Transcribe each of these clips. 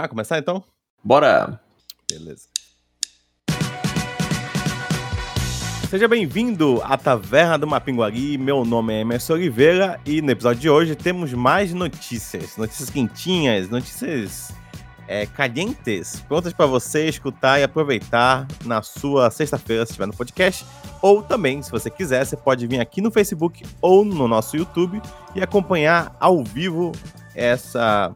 Ah, começar então? Bora! Beleza. Seja bem-vindo à Taverna do Mapinguari, meu nome é Emerson Oliveira e no episódio de hoje temos mais notícias, notícias quentinhas, notícias calientes, prontas para você escutar e aproveitar na sua sexta-feira se estiver no podcast, ou também, se você quiser, você pode vir aqui no Facebook ou no nosso YouTube e acompanhar ao vivo essa...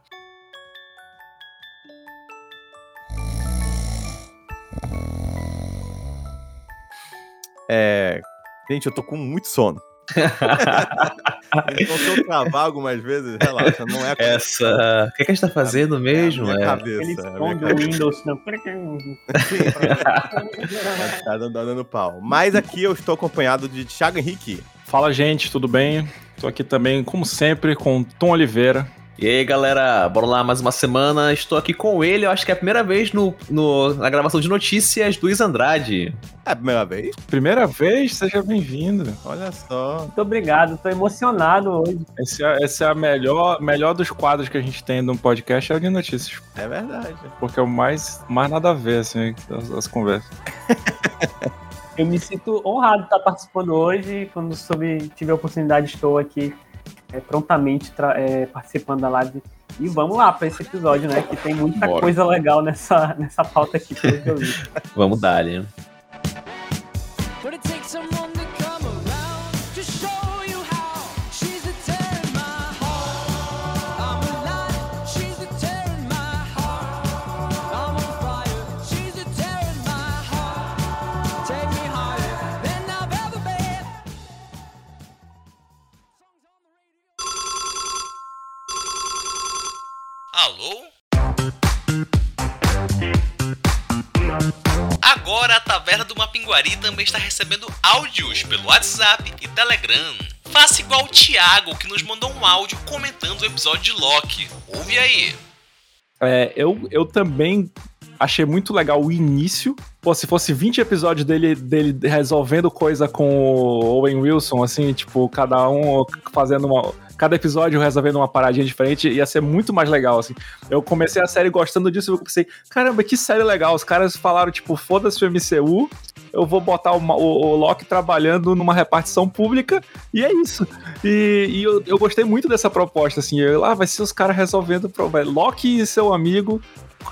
Gente, eu tô com muito sono. Então, se eu travar algumas vezes, relaxa, não é... Essa... O que a gente tá fazendo mesmo? É a minha cabeça. Ele esconde o Windows, não. Tá dando pau. Mas aqui eu estou acompanhado de Thiago Henrique. Fala, gente, tudo bem? Tô aqui também, como sempre, com Tom Oliveira. E aí, galera, bora lá, mais uma semana. Estou aqui com ele, eu acho que é a primeira vez na gravação de notícias do Luiz Andrade. É a primeira vez? Primeira vez, seja bem-vindo. Olha só. Muito obrigado, estou emocionado hoje. Esse é a melhor dos quadros que a gente tem no podcast, é o de notícias. É verdade. Porque é o mais nada a ver, assim, das conversas. Eu me sinto honrado de estar participando hoje, quando tiver a oportunidade estou aqui. Participando da live. E vamos lá para esse episódio, né? Que tem muita coisa legal nessa pauta aqui. Vamos dar, né? Agora a Taverna do Mapinguari também está recebendo áudios pelo WhatsApp e Telegram. Faça igual o Thiago, que nos mandou um áudio comentando o episódio de Loki. Ouve aí. Eu também achei muito legal o início. Pô, se fosse 20 episódios dele resolvendo coisa com o Owen Wilson, assim, tipo, cada um fazendo uma... Cada episódio resolvendo uma paradinha diferente, ia ser muito mais legal, assim. Eu comecei a série gostando disso e eu pensei, caramba, que série legal. Os caras falaram, tipo, foda-se o MCU, eu vou botar o Loki trabalhando numa repartição pública, e é isso. E eu gostei muito dessa proposta, assim. Vai ser os caras resolvendo problemas. Loki e seu amigo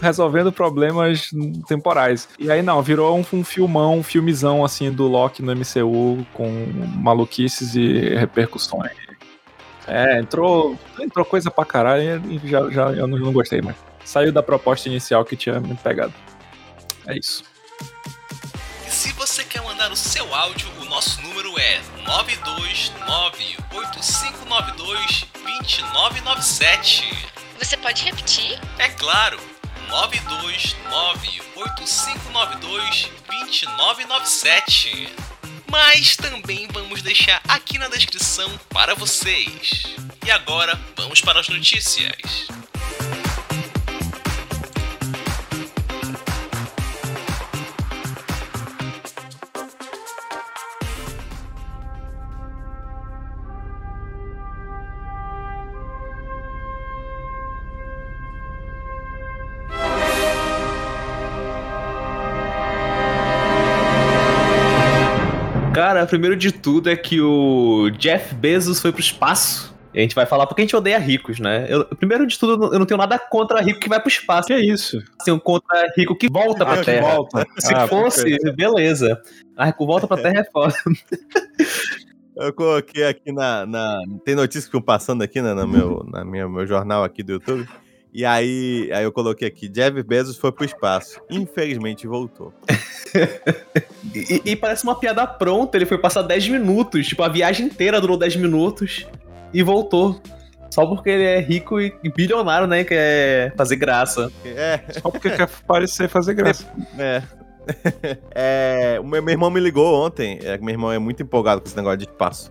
resolvendo problemas temporais. E aí, não, virou um filmezão, assim, do Loki no MCU, com maluquices e repercussões. Entrou coisa pra caralho e já eu não gostei mais. Saiu da proposta inicial que tinha me pegado. É isso. E se você quer mandar o seu áudio, o nosso número é 929-8592-2997. Você pode repetir? É claro, 929-8592-2997. Mas também vamos deixar aqui na descrição para vocês. E agora, vamos para as notícias. Cara, primeiro de tudo é que o Jeff Bezos foi pro espaço. A gente vai falar porque a gente odeia ricos, né? Primeiro de tudo, eu não tenho nada contra rico que vai pro espaço. Que é isso? Assim, contra rico que volta pra Terra. Volta. Se fosse, beleza. Rico volta pra Terra é foda. Eu coloquei aqui na... Tem notícias que estão passando aqui, né, no meu jornal aqui do YouTube. E aí eu coloquei aqui, Jeff Bezos foi pro espaço. Infelizmente voltou. E parece uma piada pronta, ele foi passar 10 minutos. Tipo, a viagem inteira durou 10 minutos e voltou. Só porque ele é rico e bilionário, né? Quer fazer graça. Só porque quer parecer fazer graça. O meu irmão me ligou ontem. Meu irmão é muito empolgado com esse negócio de espaço.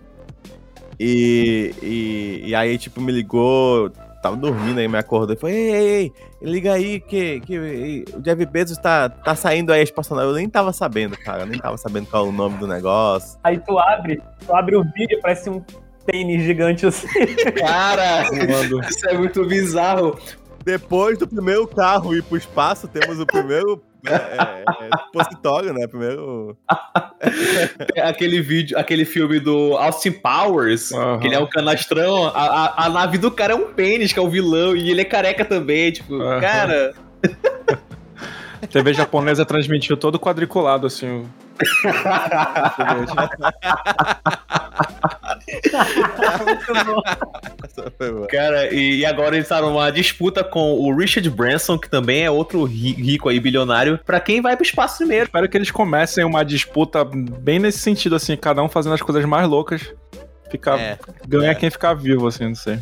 E aí, tipo, me ligou... Tava dormindo aí, me acordou e falou, ei, liga aí que o Jeff Bezos tá saindo aí a espaçonave. Eu nem tava sabendo, cara, qual é o nome do negócio. Aí tu abre o vídeo, parece um tênis gigante assim. Cara, isso é muito bizarro. Depois do primeiro carro ir pro espaço, temos o primeiro expositório, né? Primeiro... aquele vídeo, aquele filme do Austin Powers, que ele é um canastrão, a nave do cara é um pênis, que é o vilão, e ele é careca também, tipo, cara... A TV japonesa transmitiu todo quadriculado, assim... Cara, e agora ele tá numa disputa com o Richard Branson, que também é outro rico aí, bilionário, pra quem vai pro espaço primeiro. Espero que eles comecem uma disputa bem nesse sentido, assim, cada um fazendo as coisas mais loucas. Ganha quem ficar vivo, assim, não sei.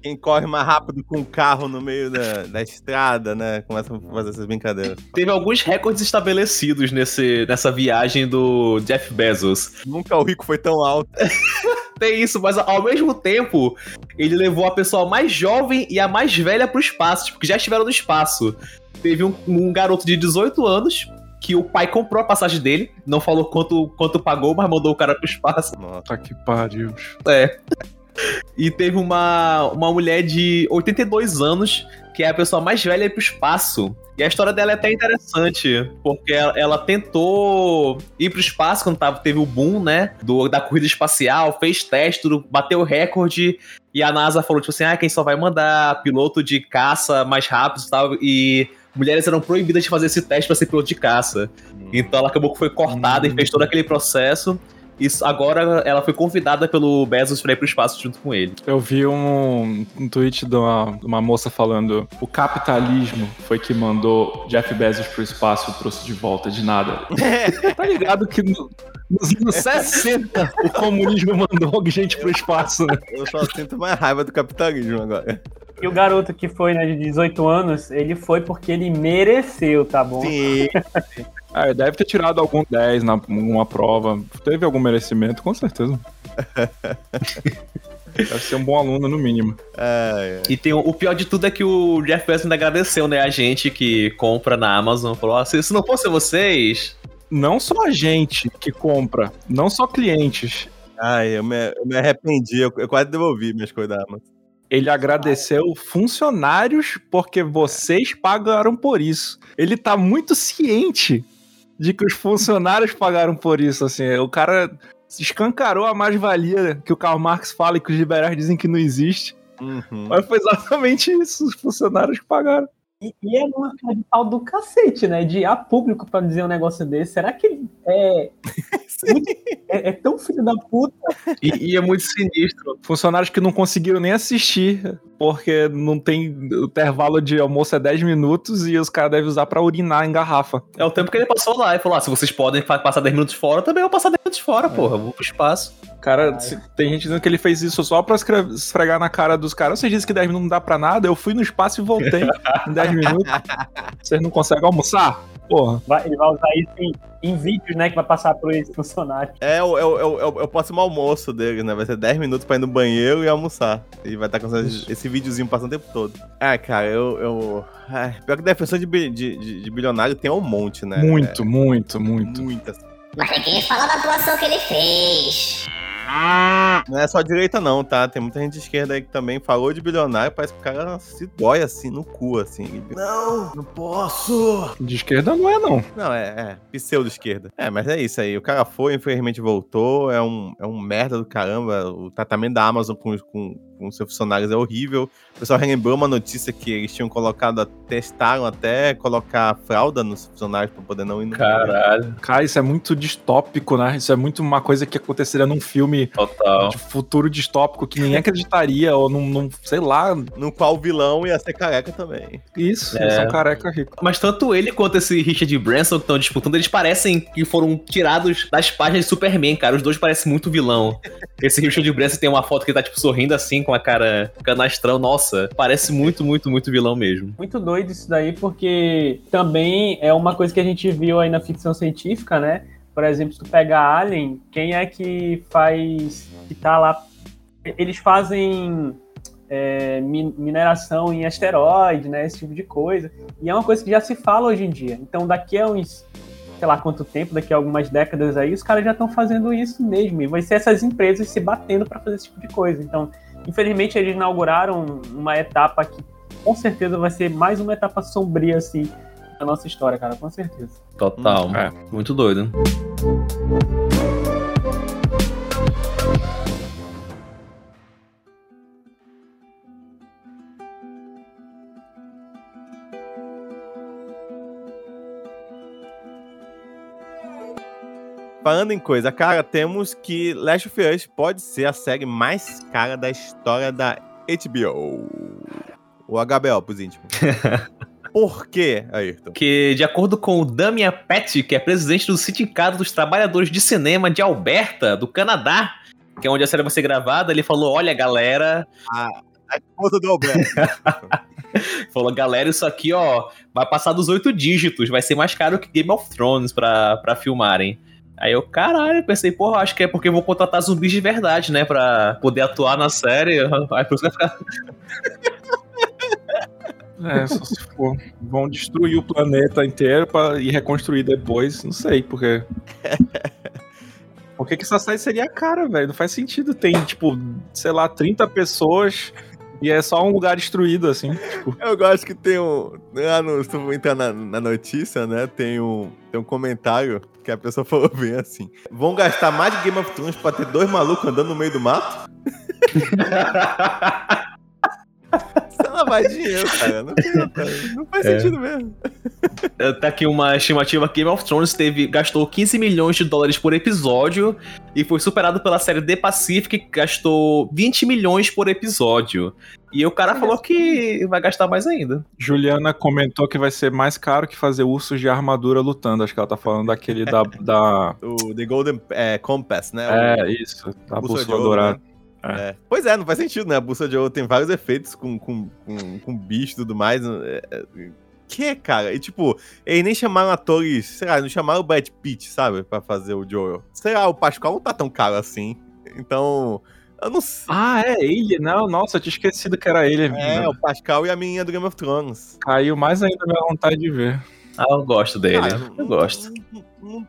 Quem corre mais rápido com o carro no meio da estrada, né? Começa a fazer essas brincadeiras. Teve alguns recordes estabelecidos nessa viagem do Jeff Bezos. Nunca o rico foi tão alto. Tem isso, mas ao mesmo tempo, ele levou a pessoa mais jovem e a mais velha pro espaço, tipo, que já estiveram no espaço. Teve um garoto de 18 anos... que o pai comprou a passagem dele, não falou quanto pagou, mas mandou o cara pro espaço. Nossa, que pariu. É. E teve uma mulher de 82 anos, que é a pessoa mais velha pro espaço. E a história dela é até interessante, porque ela tentou ir pro espaço quando teve o boom, né, da corrida espacial, fez teste, tudo, bateu o recorde, e a NASA falou, tipo assim, quem só vai mandar piloto de caça mais rápido e tal, e... mulheres eram proibidas de fazer esse teste pra ser piloto de caça. Então ela acabou que foi cortada e fez todo aquele processo. E agora ela foi convidada pelo Bezos pra ir pro espaço junto com ele. Eu vi um tweet de uma moça falando: o capitalismo foi que mandou Jeff Bezos pro espaço e trouxe de volta de nada. Tá ligado que nos anos 60 o comunismo mandou gente pro espaço, né? Eu só sinto mais raiva do capitalismo agora. E o garoto que foi, né, de 18 anos, ele foi porque ele mereceu, tá bom? Sim. Deve ter tirado algum 10 em alguma prova. Teve algum merecimento, com certeza. Deve ser um bom aluno, no mínimo. E tem o pior de tudo é que o Jeff Bezos ainda agradeceu, né, a gente que compra na Amazon. Falou, se não fosse vocês... Não só a gente que compra, não só clientes. Eu me arrependi, eu quase devolvi minhas coisas da Amazon. Ele agradeceu funcionários porque vocês pagaram por isso. Ele tá muito ciente de que os funcionários pagaram por isso, assim. O cara escancarou a mais-valia que o Karl Marx fala e que os liberais dizem que não existe. Mas foi exatamente isso, os funcionários que pagaram. E é uma radical do cacete, né? De público pra dizer um negócio desse. Será que ele é tão filho da puta? E é muito sinistro. Funcionários que não conseguiram nem assistir, porque não tem intervalo de almoço é 10 minutos e os caras devem usar pra urinar em garrafa. É o tempo que ele passou lá e falou, se vocês podem passar 10 minutos fora, eu também vou passar 10 minutos fora, porra. Eu vou pro espaço. Cara, tem gente dizendo que ele fez isso só pra esfregar na cara dos caras. Vocês dizem que 10 minutos não dá pra nada, eu fui no espaço e voltei em 10 minutos. Vocês não conseguem almoçar? Porra. Ele vai usar isso em vídeos, né, que vai passar por esse funcionário. É o próximo almoço dele, né? Vai ser 10 minutos pra ir no banheiro e almoçar. E vai estar com esse videozinho passando o tempo todo. Cara, pior que defensor de bilionário tem um monte, né? Muito. Muitas. Mas tem que falar da atuação que ele fez. Não é só direita não, tá? Tem muita gente de esquerda aí que também falou de bilionário, parece que o cara se dói assim, no cu, assim. Não posso! De esquerda não é, não. Não, é pseudo-esquerda. Mas é isso aí. O cara foi, infelizmente voltou, é um merda do caramba. O tratamento da Amazon com seus funcionários é horrível. O pessoal relembrou uma notícia que eles tinham colocado, testaram até colocar fralda nos funcionários pra poder não ir no... Caralho. Cara, isso é muito distópico, né? Isso é muito uma coisa que aconteceria num filme de futuro distópico que ninguém acreditaria, ou num, sei lá... No qual o vilão ia ser careca também. Isso, eles são careca rico. Mas tanto ele quanto esse Richard Branson que estão disputando, eles parecem que foram tirados das páginas de Superman, cara. Os dois parecem muito vilão. Esse Richard Branson tem uma foto que ele tá, tipo, sorrindo assim, com a cara canastrão, nossa, parece muito, muito, muito vilão mesmo. Muito doido isso daí, porque também é uma coisa que a gente viu aí na ficção científica, né? Por exemplo, se tu pega Alien, quem é que faz, que tá lá, eles fazem mineração em asteroide, né? Esse tipo de coisa. E é uma coisa que já se fala hoje em dia. Então daqui a uns, sei lá quanto tempo, daqui a algumas décadas aí, os caras já estão fazendo isso mesmo. E vai ser essas empresas se batendo pra fazer esse tipo de coisa. Então, infelizmente, eles inauguraram uma etapa que com certeza vai ser mais uma etapa sombria, assim, da nossa história, cara, com certeza. Total, é. Muito doido, né? Falando em coisa, cara, temos que Last of Us pode ser a série mais cara da história da HBO. O HBO, pros íntimos. Por quê, Ayrton? Porque, de acordo com o Damian Petty, que é presidente do Sindicato dos Trabalhadores de Cinema de Alberta, do Canadá, que é onde a série vai ser gravada, ele falou, olha, galera... A conta do Alberta. Falou, galera, isso aqui, ó, vai passar dos 8 dígitos, vai ser mais caro que Game of Thrones pra filmarem. Aí eu, caralho, pensei, porra, acho que é porque eu vou contratar zumbis de verdade, né? Pra poder atuar na série. Aí por isso vai ficar... É, só se for. Vão destruir o planeta inteiro pra ir reconstruir depois. Não sei, porque... Por que essa série seria cara, velho? Não faz sentido. Tem, tipo, sei lá, 30 pessoas... E é só um lugar destruído, assim. Tipo. Eu gosto que tem um... Ah, não, se eu vou entrar na notícia, né? Tem um comentário que a pessoa falou bem assim. Vão gastar mais de Game of Thrones pra ter 2 malucos andando no meio do mato? Isso é lavar dinheiro, cara. Não faz sentido mesmo. Tá aqui uma estimativa. Game of Thrones gastou $15 milhões por episódio e foi superado pela série The Pacific, que gastou $20 milhões por episódio. E o cara falou que vai gastar mais ainda. Juliana comentou que vai ser mais caro que fazer ursos de armadura lutando. Acho que ela tá falando daquele o The Golden Compass, né? Isso. A bússola dourada. É. Pois é, não faz sentido, né? A bússola de ouro tem vários efeitos com bicho e tudo mais. Que, cara? E tipo, eles nem chamaram atores, sei lá, não chamaram o Brad Pitt, sabe? Pra fazer o Joel. Sei lá, o Pascal não tá tão caro assim. Então, eu não sei. Ah, é ele? Não, nossa, eu tinha esquecido que era ele. É, o Pascal e a menina do Game of Thrones. Caiu mais ainda a minha vontade de ver. Ah, eu gosto dele. Eu gosto. Não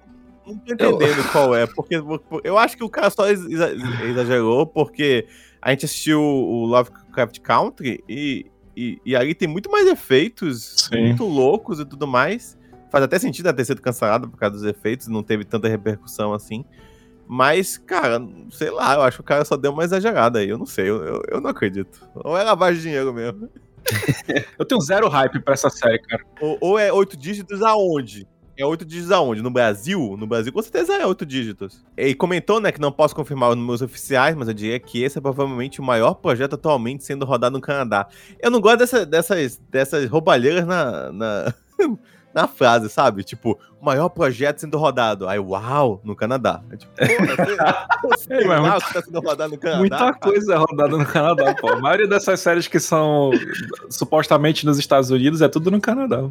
tô entendendo qual é, porque eu acho que o cara só exagerou, porque a gente assistiu o Lovecraft Country e ali tem muito mais efeitos, sim, muito loucos e tudo mais. Faz até sentido ter sido cancelado por causa dos efeitos, não teve tanta repercussão assim. Mas, cara, sei lá, eu acho que o cara só deu uma exagerada aí, eu não sei, eu não acredito. Ou é lavagem de dinheiro mesmo. Eu tenho zero hype pra essa série, cara. Ou é 8 dígitos aonde? É 8 dígitos aonde? No Brasil? No Brasil, com certeza é 8 dígitos. E comentou, né, que não posso confirmar os números oficiais, mas eu diria que esse é provavelmente o maior projeto atualmente sendo rodado no Canadá. Eu não gosto dessas roubalheiras na frase, sabe? Tipo, o maior projeto sendo rodado. Aí, uau, no Canadá. É tipo, o que tá sendo rodado no Canadá. Muita coisa é rodada no Canadá, pô. A maioria dessas séries que são supostamente nos Estados Unidos é tudo no Canadá.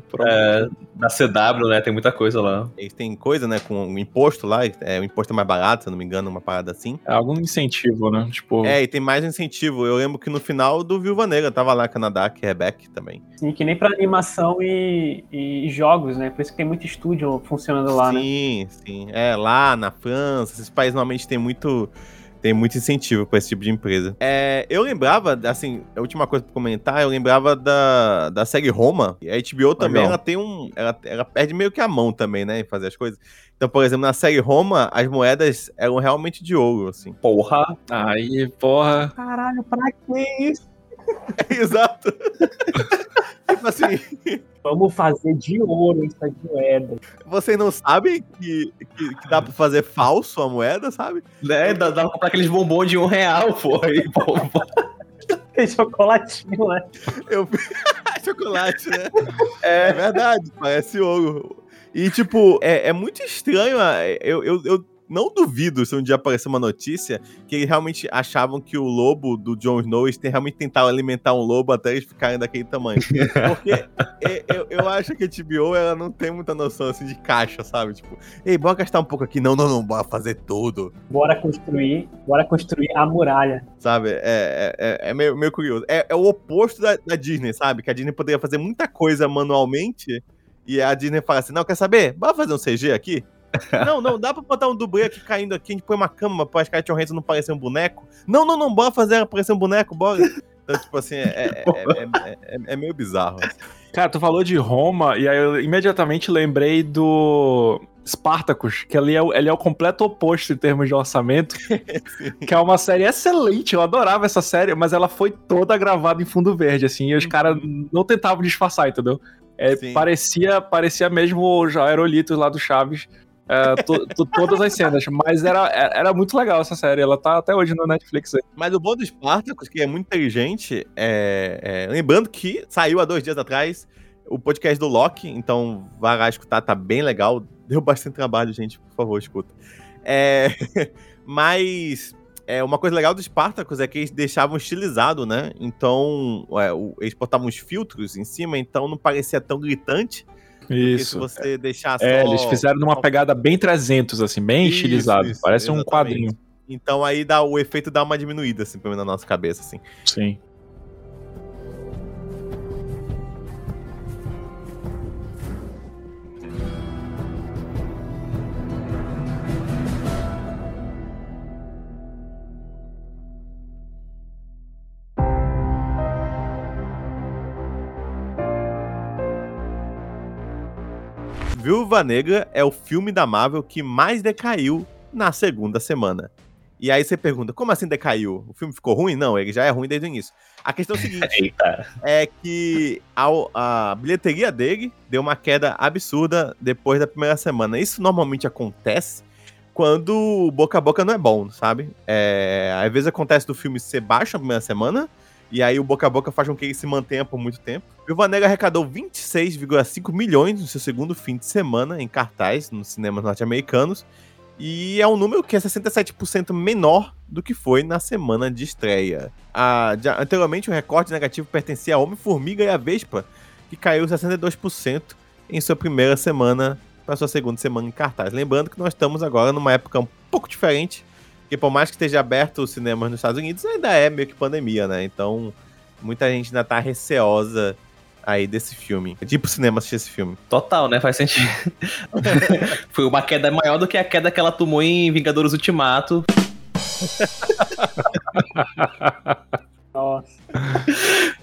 Na CW, né, tem muita coisa lá. Eles têm coisa, né, com o imposto lá, o imposto é mais barato, se eu não me engano, uma parada assim. É algum incentivo, né? Tipo... É, e tem mais incentivo. Eu lembro que no final do Viúva Negra tava lá no Canadá, que é Quebec também. Sim, que nem pra animação e jogos, né? Por isso que tem muito estúdio funcionando lá, né? Sim, sim. É, lá na França, esses países normalmente tem muito incentivo pra esse tipo de empresa. Eu lembrava, assim, a última coisa pra comentar, eu lembrava da série Roma. A HBO também, ela tem ela perde meio que a mão também, né, em fazer as coisas. Então, por exemplo, na série Roma, as moedas eram realmente de ouro, assim. Porra! Aí, porra! Caralho, pra que isso? Exato! Tipo assim... Vamos fazer de ouro essa moeda. Vocês não sabem que dá pra fazer falso a moeda, sabe? Né? Dá pra comprar aqueles bombons de R$1, pô. Aí, tem chocolatinho, né? Chocolate, né? É verdade, parece ouro. E, tipo, é muito estranho. Eu não duvido se um dia aparecer uma notícia que eles realmente achavam que o lobo do Jon Snow realmente tentava alimentar um lobo até eles ficarem daquele tamanho. Porque eu acho que a HBO, ela não tem muita noção, assim, de caixa, sabe? Tipo, ei, bora gastar um pouco aqui. Não, bora fazer tudo. Bora construir a muralha. Sabe? É meio curioso. É o oposto da Disney, sabe? Que a Disney poderia fazer muita coisa manualmente e a Disney fala assim, não, quer saber? Bora fazer um CG aqui? Não, dá pra botar um dublê aqui caindo aqui, a gente põe uma cama pra Scarlett Johansson não parecer um boneco. Não, bora fazer ela parecer um boneco, bora. Então, tipo assim, é meio bizarro. Assim. Cara, tu falou de Roma, e aí eu imediatamente lembrei do Spartacus, que ali ele é o completo oposto em termos de orçamento, que é uma série excelente, eu adorava essa série, mas ela foi toda gravada em fundo verde, assim, e os caras não tentavam disfarçar, entendeu? É, parecia mesmo os aerolitos lá do Chaves, todas as cenas, mas era muito legal essa série, ela tá até hoje no Netflix. Aí. Mas o bom do Spartacus, que é muito inteligente, lembrando que saiu há 2 dias atrás o podcast do Loki, então vai lá escutar, tá bem legal. Deu bastante trabalho, gente, por favor, escuta. Mas uma coisa legal dos Spartacus é que eles deixavam estilizado, né? Então, eles botavam uns filtros em cima, então não parecia tão gritante. Isso. Se você deixar só... eles fizeram numa pegada bem 300, assim, bem estilizado. Isso, parece exatamente. Um quadrinho. Então aí o efeito dá uma diminuída, assim, pelo menos na nossa cabeça, assim. Sim. Viúva Negra é o filme da Marvel que mais decaiu na segunda semana. E aí você pergunta, como assim decaiu? O filme ficou ruim? Não, ele já é ruim desde o início. A questão é a seguinte, é que a bilheteria dele deu uma queda absurda depois da primeira semana. Isso normalmente acontece quando o boca a boca não é bom, sabe? Às vezes acontece do filme ser baixo na primeira semana, e aí o boca a boca faz com que ele se mantenha por muito tempo. Viúva Negra arrecadou 26,5 milhões no seu segundo fim de semana em cartaz nos cinemas norte-americanos. E é um número que é 67% menor do que foi na semana de estreia. Anteriormente, o recorde negativo pertencia a Homem-Formiga e a Vespa, que caiu 62% em sua primeira semana para sua segunda semana em cartaz. Lembrando que nós estamos agora numa época um pouco diferente, porque por mais que esteja aberto os cinemas nos Estados Unidos, ainda é meio que pandemia, né? Então, muita gente ainda tá receosa aí desse filme. É tipo cinema assistir esse filme. Total, né? Faz sentido. Foi uma queda maior do que a queda que ela tomou em Vingadores Ultimato. Nossa.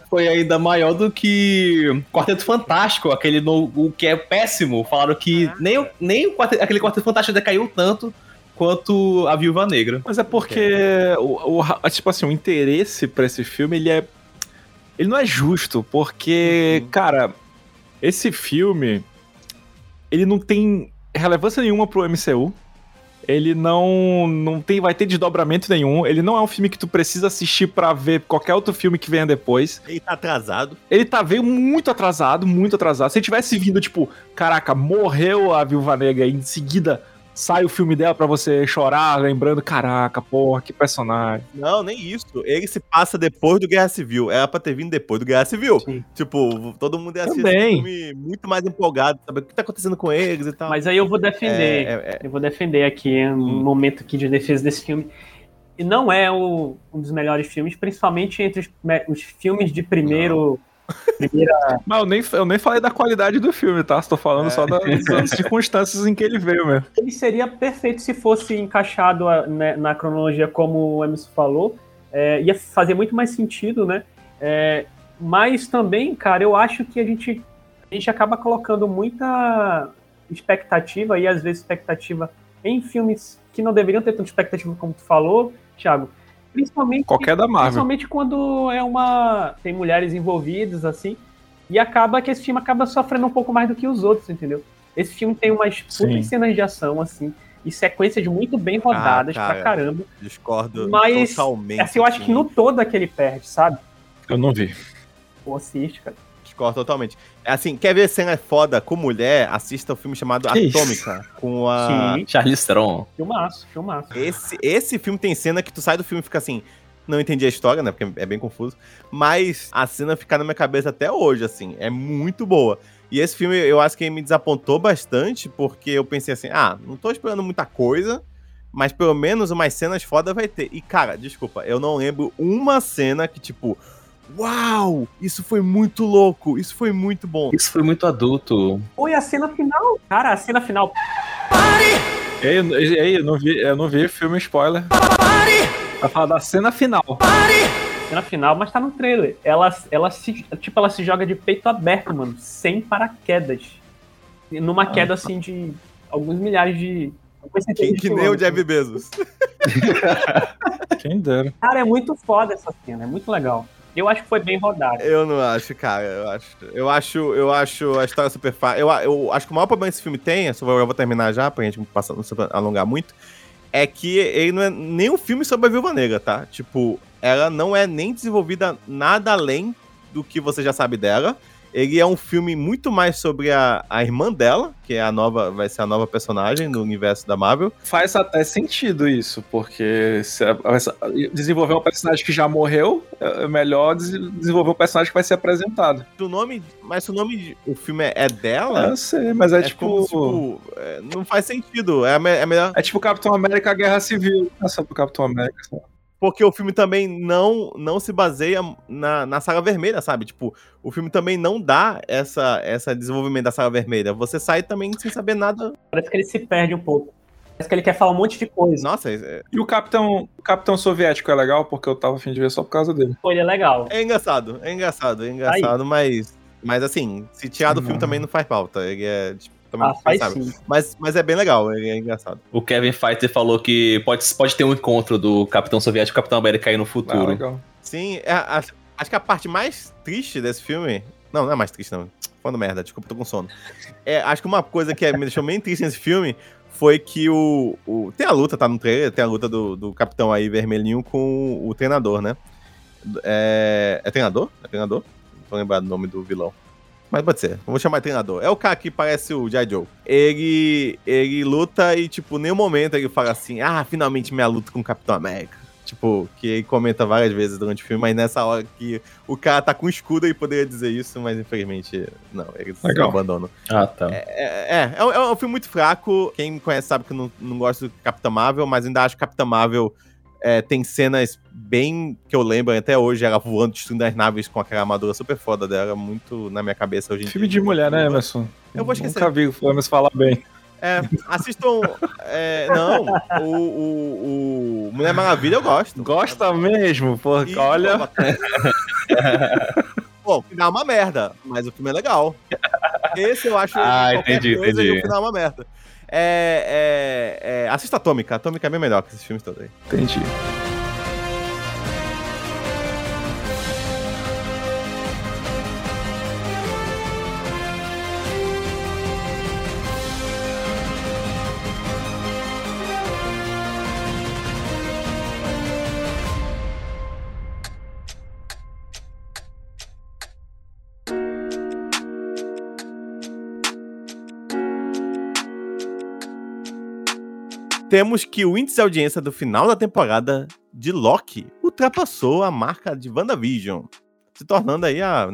Foi ainda maior do que Quarteto Fantástico, aquele o que é péssimo. Falaram que aquele Quarteto Fantástico decaiu tanto quanto a Viúva Negra. Mas é porque tipo assim, o interesse pra esse filme, ele não é justo, porque, cara, esse filme, ele não tem relevância nenhuma pro MCU, ele vai ter desdobramento nenhum, ele não é um filme que tu precisa assistir pra ver qualquer outro filme que venha depois. Ele tá atrasado. Ele veio muito atrasado, muito atrasado. Se ele tivesse vindo, tipo, caraca, morreu a Viúva Negra e em seguida sai o filme dela pra você chorar, lembrando, caraca, porra, que personagem. Não, nem isso. Ele se passa depois do Guerra Civil. Era pra ter vindo depois do Guerra Civil. Sim. Tipo, todo mundo ia assistir um filme muito mais empolgado, saber o que tá acontecendo com eles e tal. Mas aí eu vou defender. Eu vou defender aqui um momento aqui de defesa desse filme. E não é um dos melhores filmes, principalmente entre os filmes de primeiro... Não. Mas eu nem falei da qualidade do filme, tá? Estou falando só das circunstâncias em que ele veio mesmo. Ele seria perfeito se fosse encaixado na cronologia, como o Emerson falou. Ia fazer muito mais sentido, né? Mas também, cara, eu acho que a gente acaba colocando muita expectativa, e às vezes expectativa em filmes que não deveriam ter tanta expectativa, como tu falou, Thiago. Principalmente quando tem mulheres envolvidas, assim, e acaba que esse filme acaba sofrendo um pouco mais do que os outros, entendeu? Esse filme tem umas putas cenas de ação, assim, e sequências muito bem rodadas, cara, pra caramba. Discordo mas, totalmente. Mas, assim, eu acho que no todo aquele perde, sabe? Eu não vi. Pô, assiste, cara. Discordo totalmente. Assim, quer ver cena foda com mulher? Assista o filme chamado Atômica, com a... Sim, Charlize Theron. Filmaço. Esse filme tem cena que tu sai do filme e fica assim, não entendi a história, né, porque é bem confuso, mas a cena fica na minha cabeça até hoje, assim, é muito boa. E esse filme, eu acho que ele me desapontou bastante, porque eu pensei assim, não tô esperando muita coisa, mas pelo menos umas cenas foda vai ter. E, cara, desculpa, eu não lembro uma cena que, tipo... Uau! Isso foi muito louco! Isso foi muito bom! Isso foi muito adulto! Foi a cena final! Cara, a cena final... Pare! Eu não vi filme spoiler. Pare! Vai falar da cena final. Pare! cena final, mas tá no trailer. Ela se joga de peito aberto, mano, sem paraquedas. Numa queda, assim, de alguns milhares de... Que nem o Jeff Bezos. Quem dera. Cara, é muito foda essa cena, é muito legal. Eu acho que foi bem rodado. Eu não acho, cara. Eu acho a história super fácil. Eu acho que o maior problema que esse filme tem, eu vou terminar já, pra gente não se alongar muito, é que ele não é nem um filme sobre a Viúva Negra, tá? Tipo, ela não é nem desenvolvida nada além do que você já sabe dela. Ele é um filme muito mais sobre a irmã dela, que é vai ser a nova personagem do universo da Marvel. Faz até sentido isso, porque desenvolver um personagem que já morreu é melhor desenvolver um personagem que vai ser apresentado. O filme é dela? Eu sei, mas tipo, não faz sentido, é melhor. É tipo Capitão América, Guerra Civil. É só pro Capitão América, só. Porque o filme também não se baseia na saga vermelha, sabe? Tipo, o filme também não dá essa desenvolvimento da saga vermelha. Você sai também sem saber nada. Parece que ele se perde um pouco. Parece que ele quer falar um monte de coisa. Nossa, e o Capitão Soviético é legal, porque eu tava a fim de ver só por causa dele. Pô, ele é legal. É engraçado, mas assim, se tirar do filme também não faz falta. Ele é... Tipo, faz sim. Mas é bem legal, é engraçado. O Kevin Feige falou que pode ter um encontro do Capitão Soviético e Capitão América aí no futuro. Ah, legal. Sim, acho que a parte mais triste desse filme... Não, não é mais triste, não. Falando merda, desculpa, tô com sono. Acho que uma coisa que me deixou meio triste nesse filme foi que tem a luta, tá no trailer, tem a luta do Capitão aí vermelhinho com o treinador, né? É treinador? É treinador? Não tô lembrado o nome do vilão. Mas pode ser, vou chamar de treinador. É o cara que parece o G.I. Joe. Ele luta e, tipo, em nenhum momento ele fala assim, finalmente minha luta com o Capitão América. Tipo, que ele comenta várias vezes durante o filme, mas nessa hora que o cara tá com escudo ele poderia dizer isso, mas infelizmente não, ele se abandona. Ah, tá. É um filme muito fraco. Quem me conhece sabe que eu não gosto do Capitão Marvel, mas ainda acho que Capitão Marvel tem cenas bem que eu lembro até hoje, ela voando, destruindo as naves com aquela armadura super foda dela, muito na minha cabeça hoje em dia. Filme de mulher, né, Emerson? Eu vou esquecer. Nunca vi o Flamengo falar bem. Assistam... o Mulher Maravilha eu gosto. Gosta mesmo, porra, olha... Bom, o final é uma merda, mas o filme é legal. Esse eu acho entendi. O final é uma merda. Assista Atômica. Atômica é bem melhor que esses filmes todos aí. Entendi. Temos que o índice de audiência do final da temporada de Loki ultrapassou a marca de WandaVision, se tornando aí a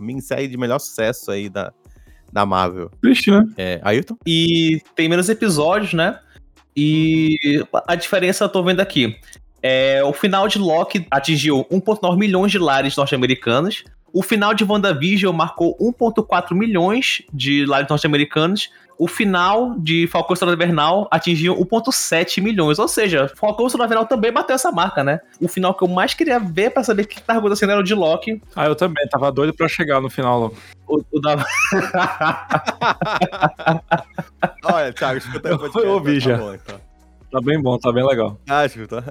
minissérie de melhor sucesso aí da Marvel. Triste, né? Ailton? E tem menos episódios, né? E a diferença eu tô vendo aqui. O final de Loki atingiu 1,9 milhões de lares norte-americanos. O final de WandaVision marcou 1,4 milhões de lares norte-americanos. O final de Falcão e Soldado Invernal atingiu 1,7 milhões. Ou seja, Falcão e Soldado Invernal também bateu essa marca, né? O final que eu mais queria ver pra saber o que tá acontecendo era o de Loki. Ah, eu também. Tava doido pra chegar no final, Loki. Olha, Thiago, escuta aí. Eu ouvi já. Tá bem bom, tá bem legal. Ah, escuta.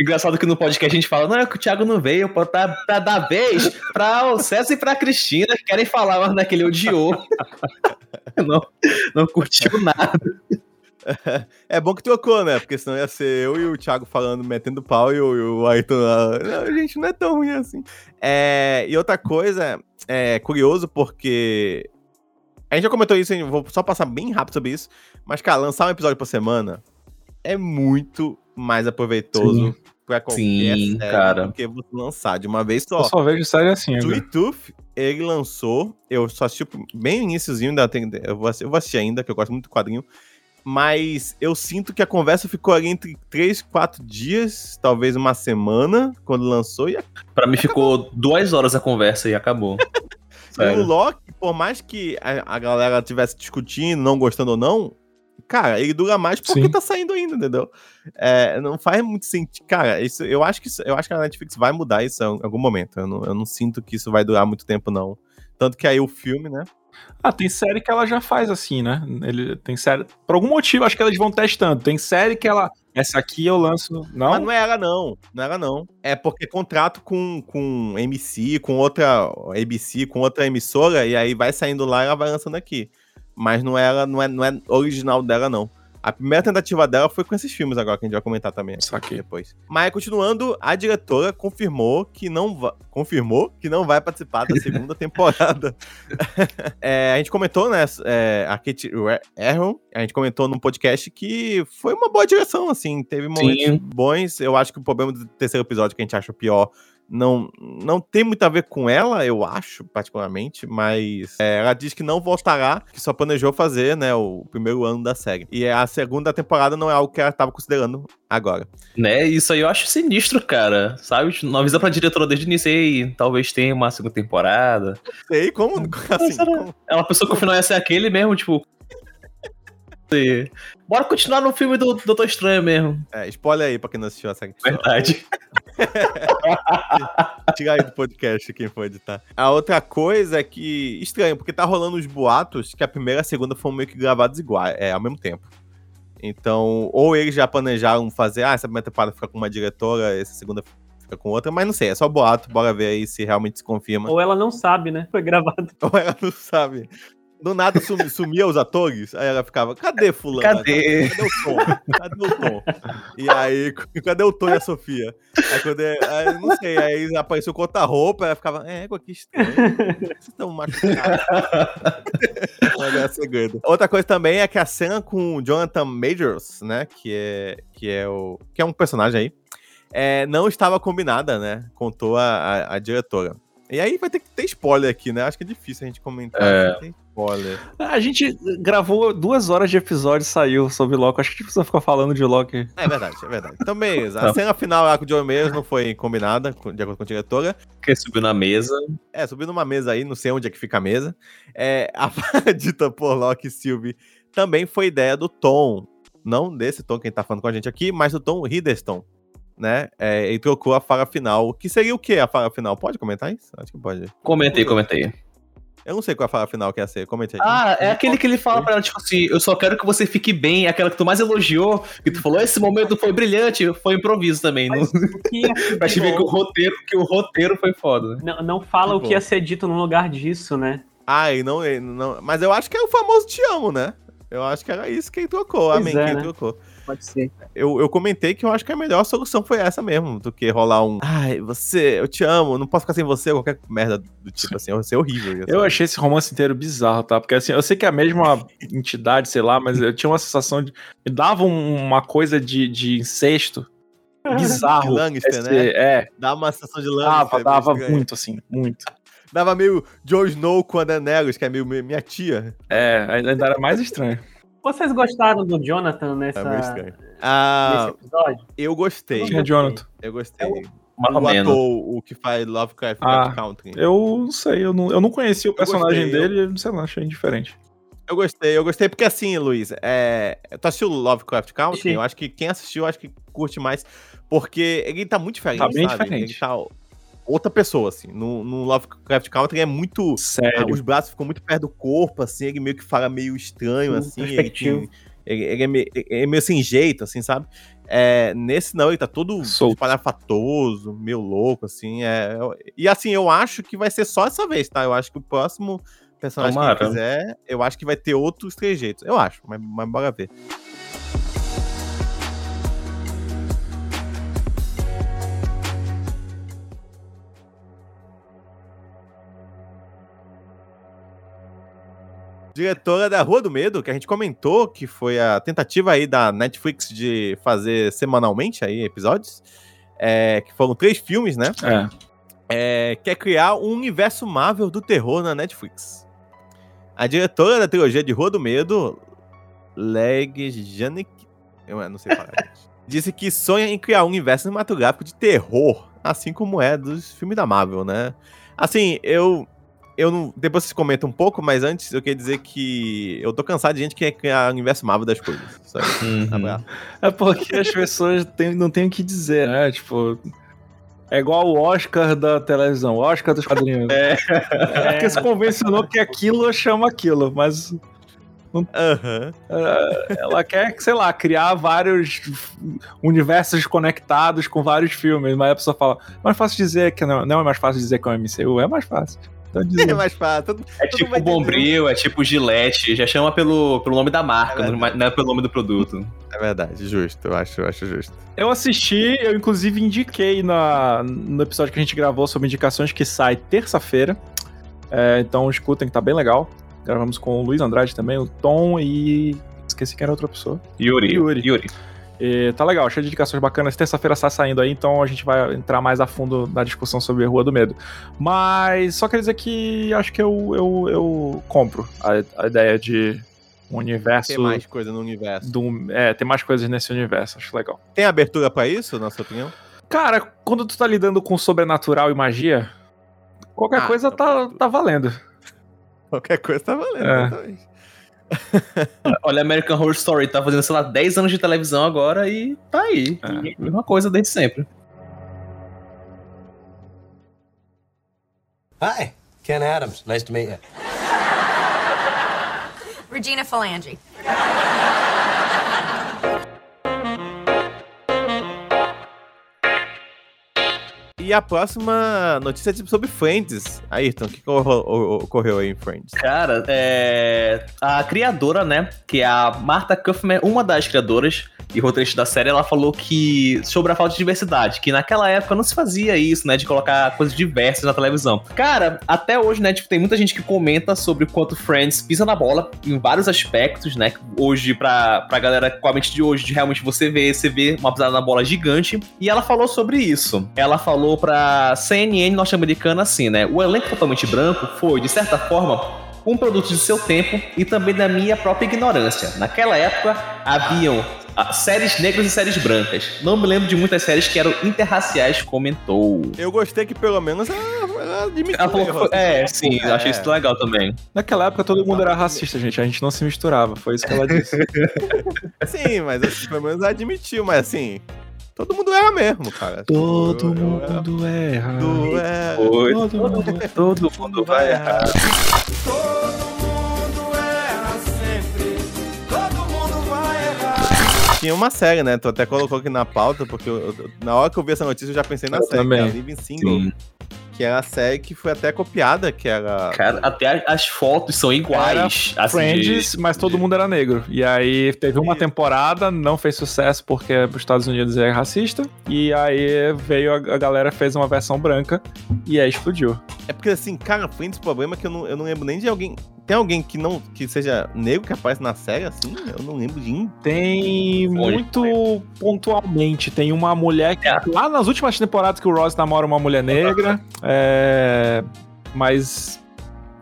Engraçado que no podcast a gente fala, não, é que o Thiago não veio, pô, tá da vez pra o César e pra Cristina que querem falar, mas naquele odiou. Não curtiu nada. É bom que trocou, né? Porque senão ia ser eu e o Thiago falando, metendo pau, e o Ayrton lá, gente, não é tão ruim assim. E outra coisa, curioso porque a gente já comentou isso, vou só passar bem rápido sobre isso, mas, cara, lançar um episódio por semana é muito mais aproveitoso pra qualquer série, cara, do que você lançar de uma vez só. Eu só vejo série assim. Sweet Tooth, ele lançou, eu só assisti bem no iniciozinho, eu vou assistir ainda, que eu gosto muito do quadrinho, mas eu sinto que a conversa ficou ali entre 3, 4 dias, talvez uma semana, quando lançou, e pra mim ficou 2 horas a conversa e acabou. E o Loki, por mais que a galera estivesse discutindo, não gostando ou não, cara, ele dura mais porque tá saindo ainda, entendeu? É, não faz muito sentido. Cara, isso, eu acho que a Netflix vai mudar isso em algum momento. Eu não sinto que isso vai durar muito tempo, não. Tanto que aí o filme, né? Ah, tem série que ela já faz assim, né? Tem série... Por algum motivo, acho que elas vão testando. Tem série que ela... Essa aqui eu lanço... Não? Mas não é ela, não. Não é ela, não. É porque contrato com MC, com outra ABC, com outra emissora, e aí vai saindo lá e ela vai lançando aqui. Mas não é original dela, não. A primeira tentativa dela foi com esses filmes agora, que a gente vai comentar também aqui depois. Mas, continuando, a diretora confirmou que não vai participar da segunda temporada. A gente comentou, né, a Kate Herron, a gente comentou num podcast que foi uma boa direção, assim, teve momentos bons. Eu acho que o problema do terceiro episódio, que a gente acha o pior, não tem muito a ver com ela, eu acho, particularmente, mas ela diz que não voltará, que só planejou fazer, né, o primeiro ano da série. E a segunda temporada não é algo que ela estava considerando agora. Né, isso aí eu acho sinistro, cara, sabe? Não avisa pra diretora desde o início, ei, talvez tenha uma segunda temporada. Sei, como? Assim, como? Ela pensou que o final ia ser aquele mesmo, tipo... Sim. Bora continuar no filme do Doutor Estranho mesmo. É, spoiler aí pra quem não assistiu a série. Verdade. Tira aí do podcast quem for editar. A outra coisa é que... Estranho, porque tá rolando uns boatos que a primeira e a segunda foram meio que gravados iguais, ao mesmo tempo. Então, ou eles já planejaram fazer... Ah, essa primeira temporada fica com uma diretora, essa segunda... com outra, mas não sei, é só boato, bora ver aí se realmente se confirma. Ou ela não sabe, né? Foi gravado. Ou ela não sabe. Do nada sumia os atores, aí ela ficava, cadê fulano? Cadê o Tom? Cadê o Tom? E aí, cadê o Tom e a Sofia? Aí, aí não sei, aí apareceu com outra roupa, ela ficava, égua, que estranho. Vocês estão machucados. Outra coisa também é que a cena com o Jonathan Majors, né, que é um personagem aí, não estava combinada, né, contou a diretora. E aí vai ter que ter spoiler aqui, né? Acho que é difícil a gente comentar. Tem spoiler. A gente gravou 2 horas de episódio e saiu sobre Loki. Acho que a gente precisa ficar falando de Loki. É verdade. Então, beleza. A cena final lá com o John Mayer não foi combinada, de acordo com a diretora. Porque subiu na mesa. Subiu numa mesa aí, não sei onde é que fica a mesa. A dita por Loki e Sylvie também foi ideia do Tom. Não desse Tom que a gente tá falando com a gente aqui, mas do Tom Hiddleston. Né, ele trocou a fala final, que seria o que a fala final? Pode comentar isso? Acho que pode. Comentei. Eu não sei qual a fala final que ia ser, comentei. Ah, é aquele que ele fala pra ela, tipo assim, eu só quero que você fique bem, aquela que tu mais elogiou, que tu falou, esse momento foi brilhante, foi improviso também. Mas não... pra te ver que o roteiro foi foda. Não fala o que ia ser dito no lugar disso, né? Ah, ele não... Mas eu acho que é o famoso te amo, né? Eu acho que era isso que ele trocou, amém, que ele trocou. Pode ser. Eu comentei que eu acho que a melhor solução foi essa mesmo, do que rolar um... Ai, você, eu te amo, não posso ficar sem você, qualquer merda do tipo assim, vai ser horrível. Eu achei esse romance inteiro bizarro, tá? Porque assim, eu sei que é a mesma entidade, sei lá, mas eu tinha uma sensação de... Me dava uma coisa de incesto bizarro. Lannister, né? Dava uma sensação de Lannister. Dava muito, assim, muito. Dava meio Jon Snow com a Daenerys, que é meio minha tia. Ainda era mais estranho. Vocês gostaram do Jonathan nesse episódio? Eu gostei. Quem é Jonathan? Eu gostei. O ator, o que faz Lovecraft Country. Eu não sei, eu não conheci o personagem dele, sei lá, achei indiferente. Eu gostei porque assim, Luiz, tu assistiu Lovecraft Country? Sim. Eu acho que quem assistiu, acho que curte mais, porque ele tá muito diferente, sabe? Tá bem diferente. Ele tá outra pessoa, assim, no Lovecraft Country é muito... Sério? Os braços ficam muito perto do corpo, assim, ele meio que fala meio estranho, assim, ele é meio sem jeito, assim, sabe? Nesse não, ele tá todo espalhafatoso, meio louco, assim, e assim, eu acho que vai ser só essa vez, tá? Eu acho que o próximo personagem que ele quiser, eu acho que vai ter outros trejeitos, eu acho, mas bora ver. Diretora da Rua do Medo, que a gente comentou que foi a tentativa aí da Netflix de fazer semanalmente aí episódios, que foram 3 filmes, né? Quer criar um universo Marvel do terror na Netflix. A diretora da trilogia de Rua do Medo, Leg Janik, eu não sei falar, disse que sonha em criar um universo cinematográfico de terror, assim como é dos filmes da Marvel, né? Assim, eu... eu não, depois vocês comentam um pouco, mas antes eu queria dizer que eu tô cansado de gente que é o universo Marvel das coisas, sabe? É porque as pessoas não têm o que dizer, né? Tipo, é igual o Oscar da televisão, o Oscar dos quadrinhos. É porque se convencionou que aquilo chama aquilo, mas... Ela quer, sei lá, criar vários universos conectados com vários filmes, mas a pessoa fala, mais fácil dizer que não é mais fácil dizer que é um MCU, é mais fácil. É mais fácil. É tipo Bombril, é tipo Gillette, já chama pelo nome da marca, não é pelo nome do produto. É verdade, justo, eu acho justo. Eu assisti, eu inclusive indiquei no episódio que a gente gravou sobre indicações, que sai terça-feira, então escutem que tá bem legal. Gravamos com o Luiz Andrade também, o Tom e... esqueci quem era outra pessoa. Yuri. E tá legal, cheio de indicações bacanas. Terça-feira está saindo aí, então a gente vai entrar mais a fundo na discussão sobre Rua do Medo. Mas só queria dizer que acho que eu compro a ideia de um universo... Tem mais coisa no universo. Tem mais coisas nesse universo, acho legal. Tem abertura pra isso, na sua opinião? Cara, quando tu tá lidando com sobrenatural e magia, qualquer coisa tá valendo. Qualquer coisa tá valendo, exatamente. Olha, American Horror Story tá fazendo, sei lá, 10 anos de televisão agora e tá aí. É a mesma coisa desde sempre. Hi, Ken Adams. Nice to meet you. Regina Phalange. E a próxima notícia é sobre Friends. Ayrton, o que ocorreu aí em Friends? Cara, a criadora, né, que é a Martha Kaufman, uma das criadoras e roteirista da série, ela falou que sobre a falta de diversidade, que naquela época não se fazia isso, né, de colocar coisas diversas na televisão. Cara, até hoje, né, tipo, tem muita gente que comenta sobre o quanto Friends pisa na bola em vários aspectos, né, hoje pra galera com a mente de hoje, de realmente você vê uma pisada na bola gigante, e ela falou sobre isso. Ela falou pra CNN norte-americana assim, né? O elenco totalmente branco foi, de certa forma, um produto de seu tempo e também da minha própria ignorância. Naquela época, haviam séries negras e séries brancas. Não me lembro de muitas séries que eram interraciais, comentou. Eu gostei que pelo menos ela admitiu. Ela falou, sim, eu achei isso legal também. Naquela época todo mundo era racista, gente. A gente não se misturava, foi isso que ela disse. Sim, mas assim, pelo menos ela admitiu, mas assim... Todo mundo erra mesmo, cara. Todo mundo erra. Todo mundo vai errar. Todo mundo erra sempre. Todo mundo vai errar. Tinha uma série, né? Tu até colocou aqui na pauta, porque na hora que eu vi essa notícia eu já pensei na série, também. Que é a Living Single. Sim. Que era a série que foi até copiada, que era... Cara, até as fotos são iguais. Era Friends, assim, mas todo mundo era negro. E aí teve uma temporada, não fez sucesso porque os Estados Unidos é racista. E aí veio a galera, fez uma versão branca e aí explodiu. É porque assim, cara, Friends, o problema é que eu não lembro nem de alguém... Tem alguém que seja negro que aparece na série, assim? Eu não lembro de ninguém. Tem muito pontualmente. Tem uma mulher que... Lá nas últimas temporadas que o Ross namora uma mulher negra. Mas...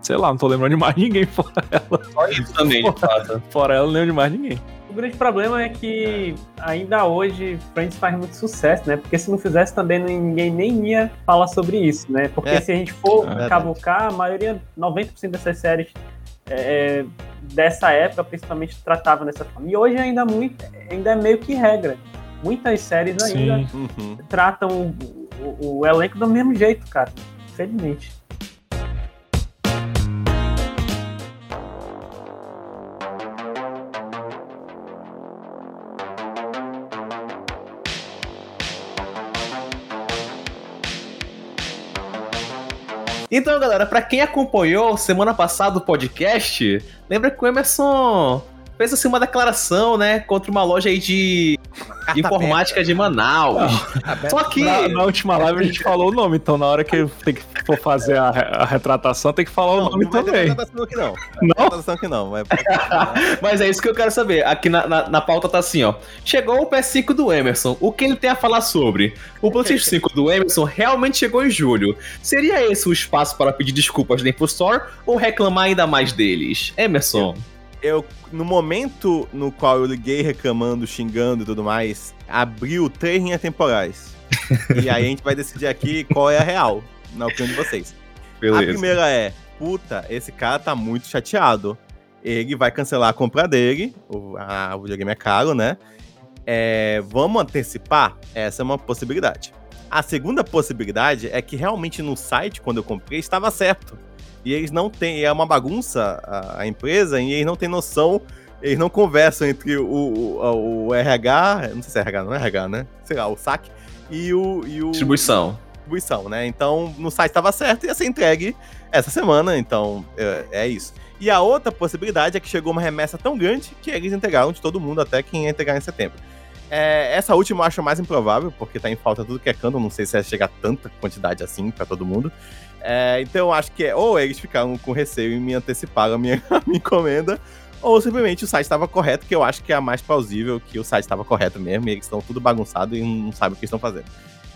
Sei lá, não tô lembrando de mais ninguém fora ela. Só isso também, de fato. Fora ela, não lembro de mais ninguém. O grande problema é que ainda hoje Friends faz muito sucesso, né? Porque se não fizesse também ninguém nem ia falar sobre isso, né? Porque se a gente for cavucar, a maioria, 90% dessas séries dessa época principalmente tratava dessa forma. E hoje ainda é meio que regra. Muitas séries ainda tratam o elenco do mesmo jeito, cara. Infelizmente. Então, galera, pra quem acompanhou semana passada o podcast, lembra que o Emerson fez assim uma declaração, né, contra uma loja aí de informática de Manaus. Não, só que... Na última live a gente falou o nome, então na hora que for fazer a retratação tem que falar o nome também. Não, não aqui não. Não? Retratação aqui não. Mas é isso que eu quero saber. Aqui na pauta tá assim, ó. Chegou o PS5 do Emerson. O que ele tem a falar sobre? O PlayStation 5 do Emerson realmente chegou em julho. Seria esse o espaço para pedir desculpas da InfoStore ou reclamar ainda mais deles? Emerson... No momento no qual eu liguei reclamando, xingando e tudo mais, abriu 3 linhas temporais. E aí a gente vai decidir aqui qual é a real, na opinião de vocês. Beleza. A primeira é, puta, esse cara tá muito chateado. Ele vai cancelar a compra dele, o videogame é caro, né? Vamos antecipar? Essa é uma possibilidade. A segunda possibilidade é que realmente no site, quando eu comprei, estava certo. E eles não têm, é uma bagunça a empresa, e eles não têm noção, eles não conversam entre o RH, não sei se é RH, não é RH, né? Sei lá, o SAC e o distribuição, né? Então, no site estava certo e ia ser entregue essa semana, então é isso. E a outra possibilidade é que chegou uma remessa tão grande que eles entregaram de todo mundo até quem ia entregar em setembro. Essa última eu acho mais improvável, porque tá em falta tudo que é canto, não sei se chega tanta quantidade assim pra todo mundo. Então eu acho que ou eles ficaram com receio e me anteciparam a minha encomenda, ou simplesmente o site estava correto, que eu acho que é a mais plausível, que o site estava correto mesmo, e eles estão tudo bagunçado e não sabem o que estão fazendo.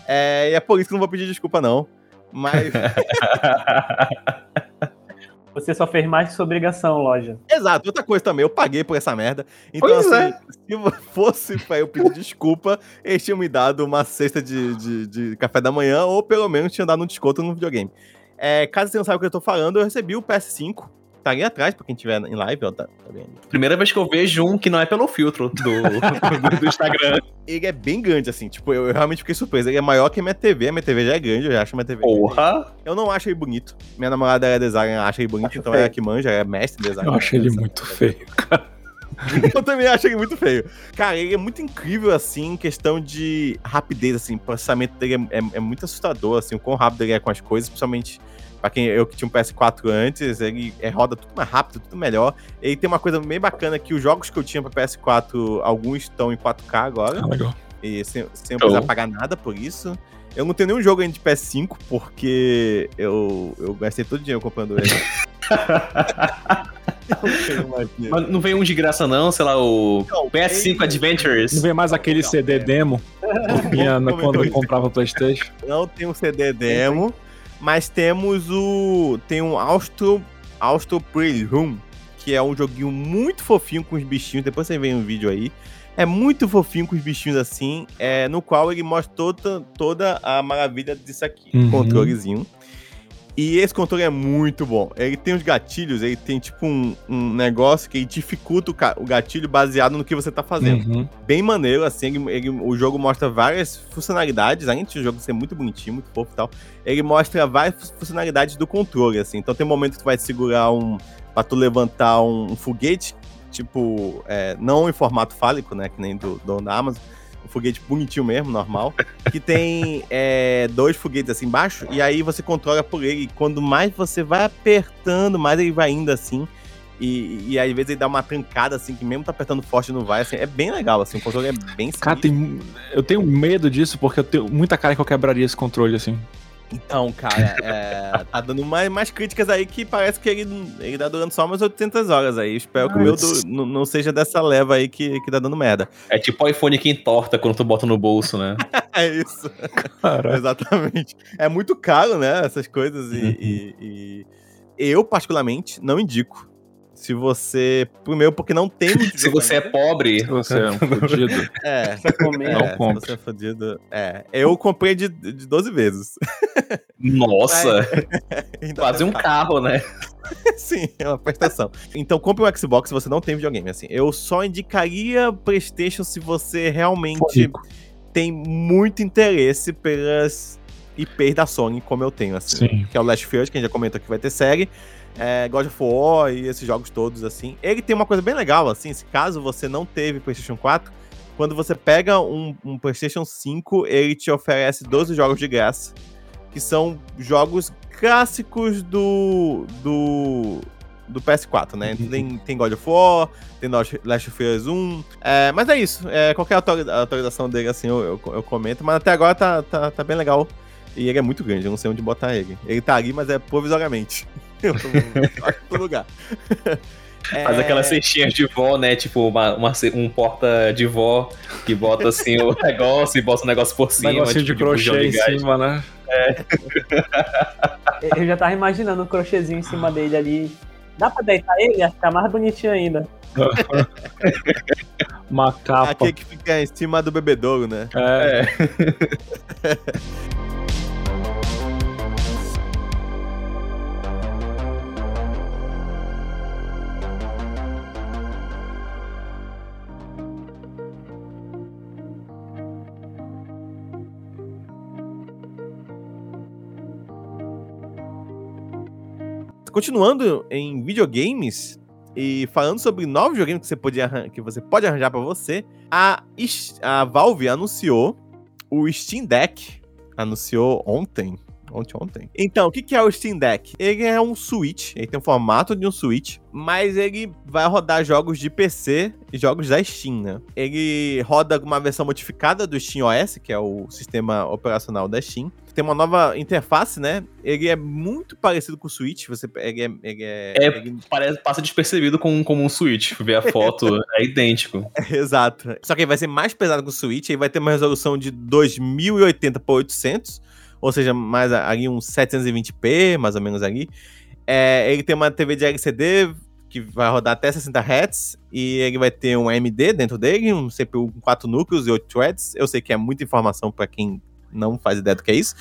E é por isso que não vou pedir desculpa não, mas... Você só fez mais que sua obrigação, loja. Exato. Outra coisa também, eu paguei por essa merda. Então, pois assim, se fosse pra eu pedir desculpa, eles tinham me dado uma cesta de café da manhã, ou pelo menos tinham dado um desconto no videogame. Caso você não saiba o que eu tô falando, eu recebi o PS5. Tá ali atrás, pra quem tiver em live, ó. Tá bem ali. Primeira vez que eu vejo um que não é pelo filtro do Instagram. Ele é bem grande, assim. Tipo, eu realmente fiquei surpreso. Ele é maior que a minha TV. A minha TV já é grande, eu já acho minha TV. Porra! Eu não acho ele bonito. Minha namorada é designer, ela acha ele bonito, acho então feio. Ela é que manja, ela é mestre em design. Eu acho ele muito feio, cara. Eu também acho ele muito feio. Cara, ele é muito incrível, assim, em questão de rapidez, assim. O processamento dele é muito assustador, assim, o quão rápido ele é com as coisas, principalmente... Pra quem eu que tinha um PS4 antes, ele roda tudo mais rápido, tudo melhor. E tem uma coisa bem bacana que os jogos que eu tinha pra PS4, alguns estão em 4K agora. Ah, legal. E sem eu precisar pagar nada por isso. Eu não tenho nenhum jogo ainda de PS5, porque eu gastei todo o dinheiro comprando ele. Mas não vem um de graça não, sei lá, o PS5 Adventures. Não vem mais aquele CD demo que tinha quando eu comprava o PlayStation. Não tem um CD demo. Mas temos tem um Austro Playroom, que é um joguinho muito fofinho com os bichinhos, depois você vê um vídeo aí. É muito fofinho com os bichinhos assim, no qual ele mostra toda a maravilha disso aqui, uhum. Controlezinho. E esse controle é muito bom. Ele tem os gatilhos, ele tem tipo um negócio que dificulta o gatilho baseado no que você tá fazendo. Uhum. Bem maneiro, assim, o jogo mostra várias funcionalidades, além de o jogo ser muito bonitinho, muito fofo e tal, ele mostra várias funcionalidades do controle, assim. Então tem um momento que tu vai segurar pra tu levantar um foguete, tipo, não em formato fálico, né, que nem do dono da Amazon, um foguete bonitinho mesmo, normal, que tem dois foguetes assim embaixo, e aí você controla por ele, e quando mais você vai apertando, mais ele vai indo assim, e às vezes ele dá uma trancada assim, que mesmo tá apertando forte não vai, assim, é bem legal, assim, o controle é bem simples. Cara, eu tenho medo disso, porque eu tenho muita cara que eu quebraria esse controle, assim. Então, cara, tá dando mais críticas aí que parece que ele tá durando só umas 800 horas aí. Espero que o meu não seja dessa leva aí que tá dando merda. É tipo o iPhone que entorta quando tu bota no bolso, né? É isso. Caraca. Exatamente. É muito caro, né, essas coisas. E, uhum. e eu, particularmente, não indico. Se você... Primeiro, porque não tem... Se você é pobre... Se você é um fodido. Não compra. Se você é fodido... Eu comprei de 12 vezes. Nossa! Quase um carro, né? Sim, é uma prestação. Então, compre um Xbox se você não tem videogame, assim. Eu só indicaria PlayStation se você realmente tem muito interesse pelas IPs da Sony, como eu tenho, assim. Sim. Que é o Last of Us, que a gente já comentou que vai ter série. God of War e esses jogos todos, assim. Ele tem uma coisa bem legal, assim, se caso você não teve PlayStation 4, quando você pega um PlayStation 5, ele te oferece 12 jogos de graça, que são jogos clássicos do PS4, né? Uhum. Tem God of War, tem Last of Us 1, mas é isso. Qualquer atualização dele, assim, eu comento, mas até agora tá bem legal. E ele é muito grande, eu não sei onde botar ele. Ele tá ali, mas é provisoriamente. Eu tô em todo lugar. Faz aquela cestinha de vó, né? Tipo um porta de vó que bota assim o negócio e bota o negócio por cima. Negócio tipo, de crochê em cima, né? Eu já tava imaginando um crochêzinho em cima dele ali. Dá pra deitar ele? Ia ficar mais bonitinho ainda. Uma capa. Aquele que fica em cima do bebedouro, né? Continuando em videogames e falando sobre novos videogames que você pode arranjar pra você, a Valve anunciou o Steam Deck. Anunciou ontem. Então, o que é o Steam Deck? Ele é um Switch, ele tem o formato de um Switch, mas ele vai rodar jogos de PC e jogos da Steam, né? Ele roda uma versão modificada do SteamOS, que é o sistema operacional da Steam. Tem uma nova interface, né? Ele é muito parecido com o Switch, parece, passa despercebido como um Switch, ver a foto, é idêntico. Exato. Só que ele vai ser mais pesado que o Switch, ele vai ter uma resolução de 2080x800, ou seja, mais ali uns 720p, mais ou menos ali. Ele tem uma TV de LCD que vai rodar até 60 Hz, e ele vai ter um AMD dentro dele, um CPU com 4 núcleos e 8 threads. Eu sei que é muita informação para quem não faz ideia do que é isso.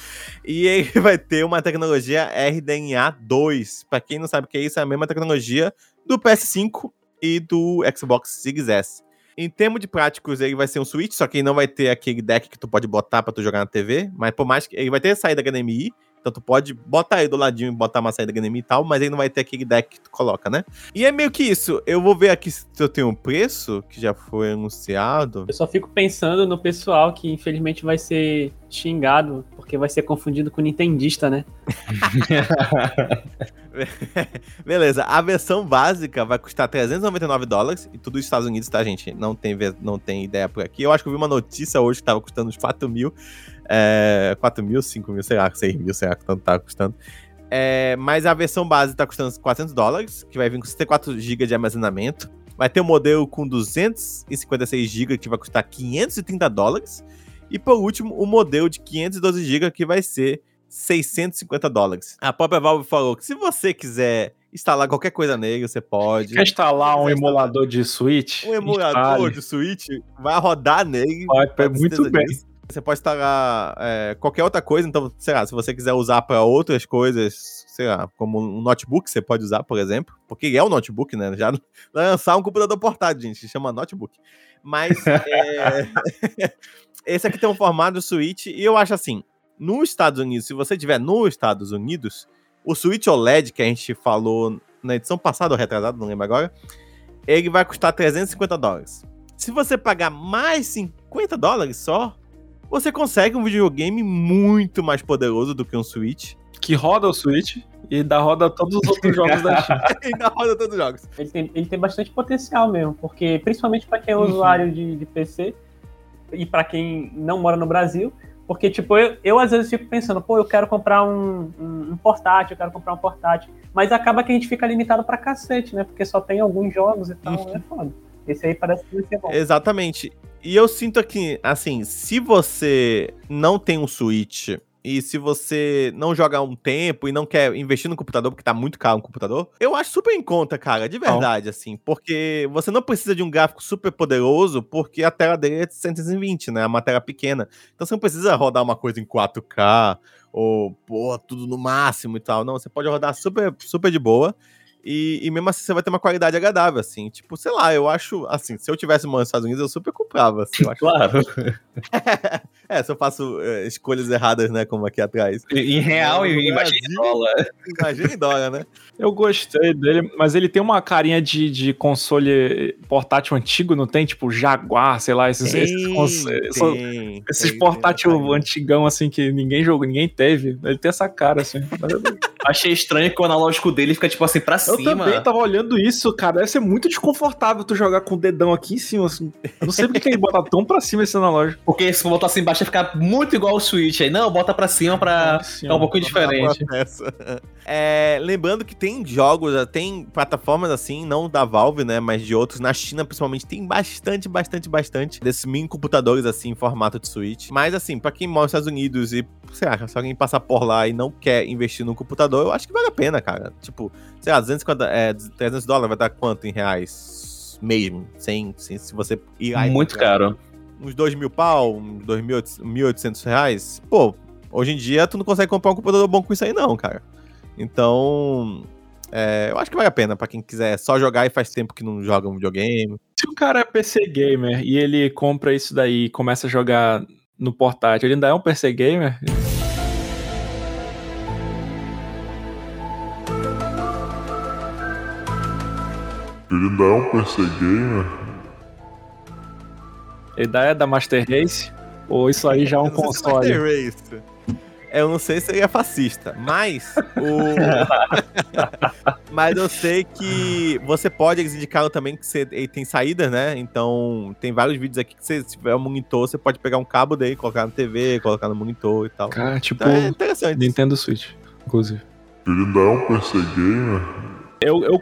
E ele vai ter uma tecnologia RDNA 2. Para quem não sabe o que é isso, é a mesma tecnologia do PS5 e do Xbox Series S. Em termos de práticos, ele vai ser um Switch, só que ele não vai ter aquele deck que tu pode botar pra tu jogar na TV, mas por mais que ele vai ter saída HDMI, então tu pode botar ele do ladinho e botar uma saída HDMI e tal, mas ele não vai ter aquele deck que tu coloca, né? E é meio que isso. Eu vou ver aqui se eu tenho um preço, que já foi anunciado. Eu só fico pensando no pessoal que infelizmente vai ser xingado, porque vai ser confundido com nintendista, né? Beleza, a versão básica vai custar $399, e tudo nos Estados Unidos, tá, gente? Não tem ideia por aqui. Eu acho que eu vi uma notícia hoje que tava custando uns 6 mil, sei lá quanto tava custando. Mas a versão base tá custando $400, que vai vir com 64 GB de armazenamento. Vai ter um modelo com 256 GB que vai custar $530. E por último, o modelo de 512 GB que vai ser $650. A própria Valve falou que se você quiser instalar qualquer coisa nele, você pode. Quer instalar um emulador de Switch? Um emulador de Switch vai rodar nele. Vai muito bem. Você pode instalar qualquer outra coisa, então, sei lá, se você quiser usar para outras coisas, sei lá, como um notebook, você pode usar, por exemplo, porque é um notebook, né? Já lançar um computador portátil, gente, chama notebook. Mas esse aqui tem um formato Switch, e eu acho assim, nos Estados Unidos, se você estiver nos Estados Unidos, o Switch OLED, que a gente falou na edição passada ou retrasada, não lembro agora, ele vai custar $350. Se você pagar mais $50 só, você consegue um videogame muito mais poderoso do que um Switch. Que roda o Switch e dá roda todos os outros jogos da Steam. Ele tem bastante potencial mesmo, porque principalmente para quem é usuário de PC e para quem não mora no Brasil, porque tipo, eu às vezes fico pensando, eu quero comprar um portátil, mas acaba que a gente fica limitado pra cacete, né? Porque só tem alguns jogos e tal, é foda. Esse aí parece que vai ser bom. Exatamente. E eu sinto que, assim, se você não tem um Switch e se você não joga há um tempo e não quer investir no computador, porque tá muito caro um computador, eu acho super em conta, cara, de verdade, assim, porque você não precisa de um gráfico super poderoso, porque a tela dele é de 120, né, é uma tela pequena. Então você não precisa rodar uma coisa em 4K ou, tudo no máximo e tal, não, você pode rodar super, super de boa. E mesmo assim, você vai ter uma qualidade agradável, assim. Tipo, sei lá, eu acho... Assim, se eu tivesse uma nos Estados Unidos, eu super comprava, assim. Eu acho claro. Se eu faço escolhas erradas, né? Como aqui atrás. Em real, imagina em dólar. Imagina em dólar, né? Eu gostei dele, mas ele tem uma carinha de console portátil antigo, não tem? Tipo, Jaguar, sei lá. Esses portátil antigão, assim, que ninguém jogou, ninguém teve. Ele tem essa cara, assim. Achei estranho que o analógico dele fica, tipo assim, pra cima. Eu também tava olhando isso, cara. Deve ser muito desconfortável tu jogar com o dedão aqui em cima, assim. Eu não sei porque ele bota tão pra cima esse analógico. Porque se botar assim embaixo vai ficar muito igual o Switch aí. Não, bota pra cima pra... é um pouquinho diferente. Lembrando que tem jogos, tem plataformas assim, não da Valve, né, mas de outros. Na China, principalmente, tem bastante desses mini computadores, assim, em formato de Switch. Mas, assim, pra quem mora nos Estados Unidos e, sei lá, se alguém passar por lá e não quer investir num computador, eu acho que vale a pena, cara. Tipo, sei lá, $300 vai dar quanto em reais mesmo? Se você ir aí... Muito caro. Uns $2.000, uns R$1.800. Pô, hoje em dia tu não consegue comprar um computador bom com isso aí não, cara. Então... eu acho que vale a pena pra quem quiser só jogar e faz tempo que não joga um videogame. Se o cara é PC gamer e ele compra isso daí e começa a jogar no portátil, ele ainda é um PC gamer? Ele ainda é um PC gamer? Ele ainda é da Master Race? Ou isso aí já é um console? Master Race. Eu não sei se ele é fascista, mas mas eu sei que você pode, eles indicaram também que você, ele tem saída, né? Então tem vários vídeos aqui que você, se tiver um monitor, você pode pegar um cabo daí, colocar na TV, colocar no monitor e tal. Cara, tipo, então é interessante. Nintendo Switch, inclusive. Ele ainda é um PC gamer? Eu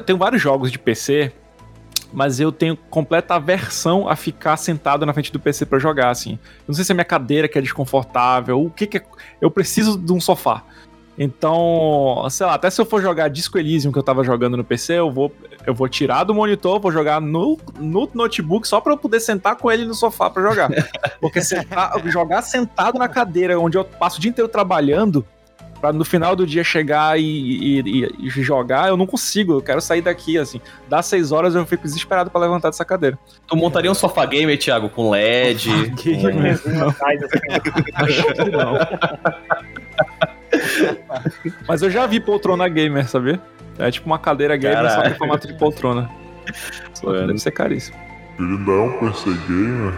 tenho vários jogos de PC, mas eu tenho completa aversão a ficar sentado na frente do PC pra jogar, assim. Eu não sei se é minha cadeira que é desconfortável, o que que é... Eu preciso de um sofá. Então, sei lá, até se eu for jogar Disco Elysium que eu tava jogando no PC, eu vou tirar do monitor, vou jogar no notebook só pra eu poder sentar com ele no sofá pra jogar. Porque jogar sentado na cadeira, onde eu passo o dia inteiro trabalhando, pra no final do dia chegar e jogar, eu não consigo. Eu quero sair daqui, assim. Dá 6 horas, eu fico desesperado pra levantar dessa cadeira. Tu montaria um sofá gamer, Thiago? Com LED? Gamer, não. Mas eu já vi poltrona gamer, sabia? É tipo uma cadeira gamer, caraca, só com formato de poltrona. Só deve ser caríssimo. Ele não é um PC gamer...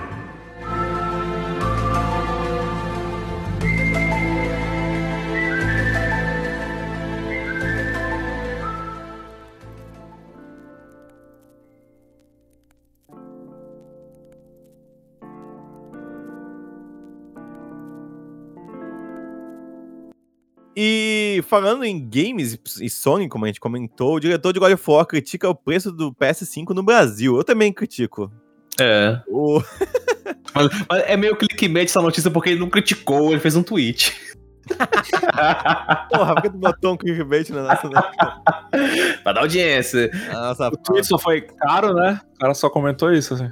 E falando em games e Sony, como a gente comentou, o diretor de God of War critica o preço do PS5 no Brasil. Eu também critico. É. Mas é meio clickbait essa notícia, porque ele não criticou, ele fez um tweet. Porra, por que tu botou um clickbait na nossa... Pra dar audiência. Nossa, o tweet só foi caro, né? O cara só comentou isso, assim.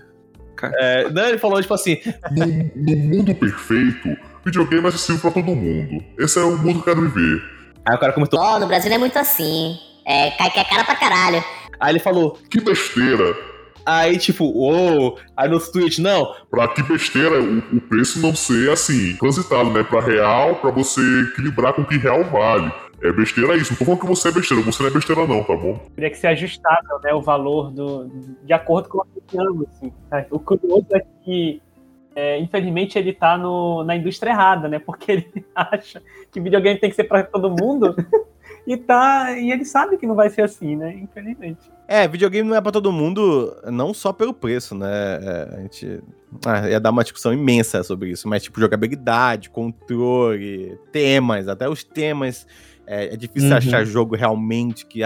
É, não, ele falou tipo assim: no mundo perfeito, videogame é acessível pra todo mundo. Esse é o mundo que eu quero viver. Aí o cara comentou: no Brasil é muito assim. É, cai que é cara pra caralho. Aí ele falou: que besteira. Aí tipo, aí no tweet, não. Pra que besteira o preço não ser assim, transitado, né? Pra real, pra você equilibrar com o que real vale. É besteira isso, não tô falando que você é besteira, você não é besteira não, tá bom? Teria que ser ajustável, né, o valor de acordo com o que eu assim. O curioso é que, infelizmente, ele tá na indústria errada, né, porque ele acha que videogame tem que ser pra todo mundo e ele sabe que não vai ser assim, né, infelizmente. Videogame não é pra todo mundo, não só pelo preço, né, a gente... ia dar uma discussão imensa sobre isso, mas tipo, jogabilidade, controle, temas, até os temas... É difícil achar jogo realmente que,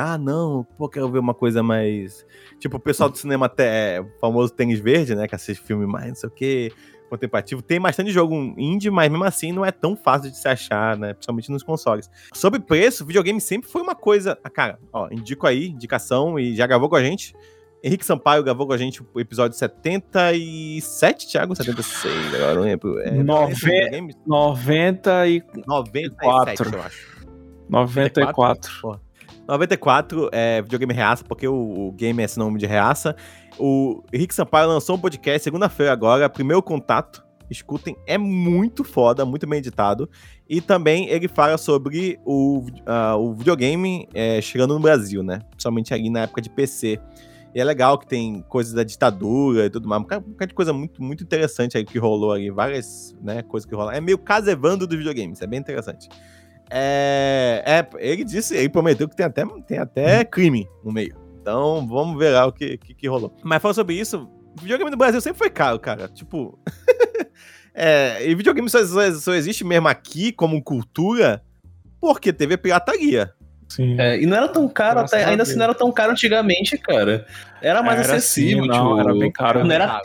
quero ver uma coisa mais... Tipo, o pessoal do cinema, até o famoso Tênis Verde, né? Que assiste filme mais, não sei o quê, contemplativo. Tem bastante jogo indie, mas mesmo assim não é tão fácil de se achar, né? Principalmente nos consoles. Sobre preço, videogame sempre foi uma coisa... Cara, indico aí, indicação, e já gravou com a gente. Henrique Sampaio gravou com a gente o episódio 77, Thiago? 76, agora não lembro. 97, eu acho. 94 é videogame reaça, porque o game é esse nome de reaça. O Henrique Sampaio lançou um podcast segunda-feira agora, Primeiro Contato, escutem, é muito foda, muito bem editado. E também ele fala sobre o videogame chegando no Brasil, né, principalmente ali na época de PC. E é legal que tem coisas da ditadura e tudo mais, um bocado de coisa muito, muito interessante aí que rolou ali, várias, né, coisas que rolaram. É meio Casevando dos videogames, é bem interessante. Ele prometeu que tem até crime no meio. Então, vamos ver lá o que rolou. Mas falando sobre isso, videogame no Brasil sempre foi caro, cara. Tipo, e videogame só existe mesmo aqui como cultura porque teve pirataria. Sim. E não era tão caro, ainda assim não era tão caro antigamente, cara. Era mais acessível, assim, tipo, era bem caro. Não era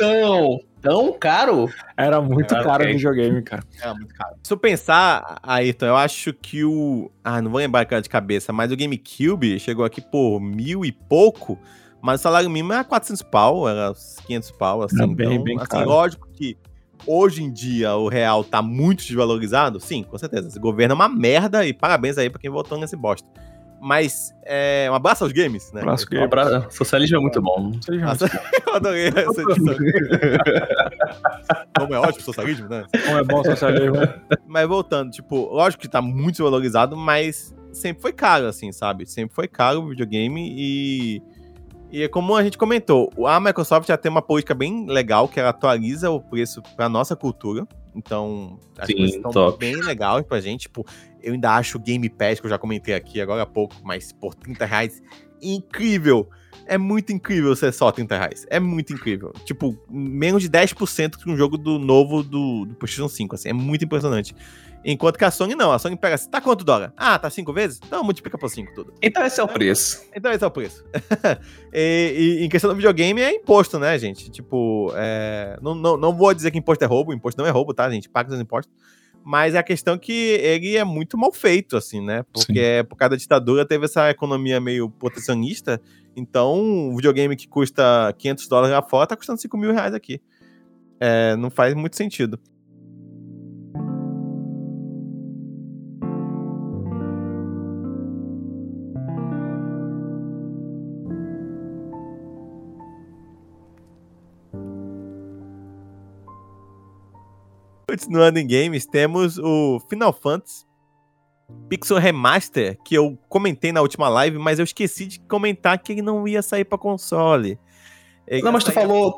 tão caro? Era muito caro o videogame, cara. Era muito caro. Se eu pensar, Ayrton, eu acho que não vou lembrar de cabeça, mas o GameCube chegou aqui por 1000 e pouco, mas o salário mínimo era 400 pau, era 500 pau, assim. Bem assim, caro. Lógico que hoje em dia o real tá muito desvalorizado, sim, com certeza. Esse governo é uma merda e parabéns aí pra quem votou nesse bosta. Mas um abraço aos games, né? Abraço games. Socialismo é muito bom. Eu adorei essa edição. Como é ótimo o socialismo, né? Como é bom o socialismo. Mas voltando, tipo, lógico que tá muito desvalorizado, mas sempre foi caro, assim, sabe? Sempre foi caro o videogame e... E como a gente comentou, a Microsoft já tem uma política bem legal, que ela atualiza o preço para nossa cultura. Então, as coisas estão bem legais pra gente. Tipo, eu ainda acho o Game Pass, que eu já comentei aqui agora há pouco, mas por R$30, incrível. É muito incrível ser só R$30. É muito incrível. Tipo, menos de 10% que um jogo do novo do PlayStation 5, assim. É muito impressionante. Enquanto que a Sony não. A Sony pega assim, tá quanto dólar? Ah, tá 5 vezes? Então multiplica por 5 tudo. Então esse é o preço. E em questão do videogame é imposto, né, gente? Tipo, não vou dizer que imposto é roubo. Imposto não é roubo, tá, gente? Paga os impostos. Mas é a questão que ele é muito mal feito, assim, né? Porque por causa da ditadura teve essa economia meio protecionista. Então, um videogame que custa $500 lá fora tá custando R$5.000 aqui. É, não faz muito sentido. Continuando em games, temos o Final Fantasy Pixel Remaster, que eu comentei na última live, mas eu esqueci de comentar que ele não ia sair pra console. Ele não, mas tu falou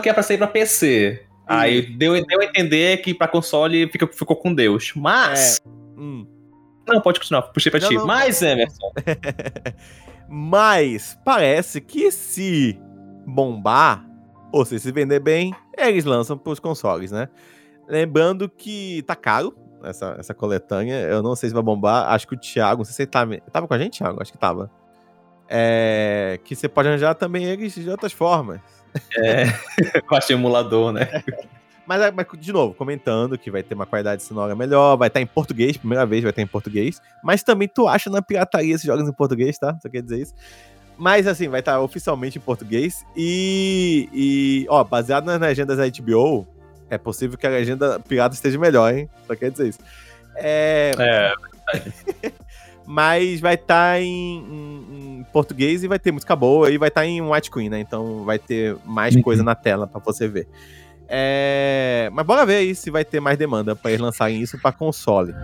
que ia pra sair pra PC. Sim. Aí deu a entender que pra console ficou com Deus. Mas... Não, pode continuar, puxei pra ti. Mas, Emerson... Mas parece que se bombar, ou seja, se vender bem, eles lançam pros consoles, né? Lembrando que tá caro essa coletânea, eu não sei se vai bombar. Acho que o Thiago, não sei se ele tava com a gente, Thiago? Acho que tava. Que você pode arranjar também eles de outras formas. Com emulador, né? Mas, de novo, comentando que vai ter uma qualidade sonora melhor, vai estar em português, primeira vez vai estar em português, mas também tu acha na pirataria esses jogos em português, tá? Só quer dizer isso. Mas, assim, vai estar oficialmente em português e baseado nas legendas da HBO... É possível que a legenda pirata esteja melhor, hein? Só quer dizer isso. Mas vai estar em português e vai ter música boa e vai estar em widescreen, né? Então vai ter mais coisa na tela pra você ver. Mas bora ver aí se vai ter mais demanda pra eles lançarem isso pra console.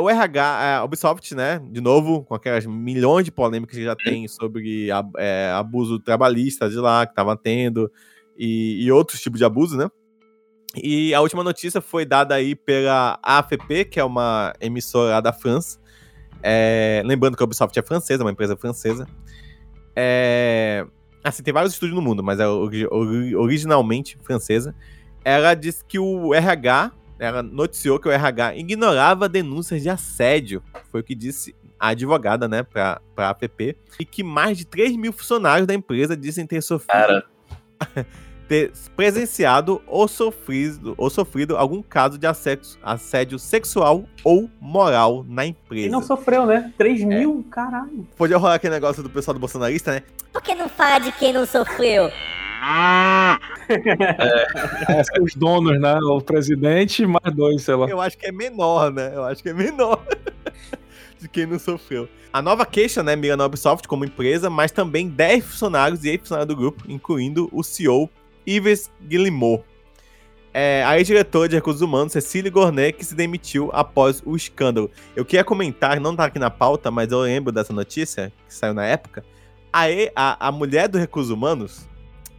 O RH, a Ubisoft, né, de novo, com aquelas milhões de polêmicas que já tem sobre abuso trabalhista de lá, que tava tendo, e outros tipos de abuso, né? E a última notícia foi dada aí pela AFP, que é uma emissora da França. Lembrando que a Ubisoft é francesa, uma empresa francesa. Assim, tem vários estúdios no mundo, mas é originalmente francesa. Ela disse que o RH... Ela noticiou que o RH ignorava denúncias de assédio, foi o que disse a advogada, né, para a APP, e que mais de 3.000 funcionários da empresa dizem ter sofrido, ter presenciado ou sofrido algum caso de assédio sexual ou moral na empresa. E não sofreu, né? 3.000, caralho. Podia rolar aquele negócio do pessoal do bolsonarista, né? Por que não fala de quem não sofreu? Os donos, né? O presidente, mais dois, sei lá. Eu acho que é menor, né? De quem não sofreu. A nova queixa, né, mira na Ubisoft como empresa, mas também 10 funcionários e ex-funcionários do grupo, incluindo o CEO Yves Guillemot. A ex-diretora de Recursos Humanos, Cecília Gornet, que se demitiu após o escândalo. Eu queria comentar, não tá aqui na pauta, mas eu lembro dessa notícia, que saiu na época. A mulher do Recursos Humanos,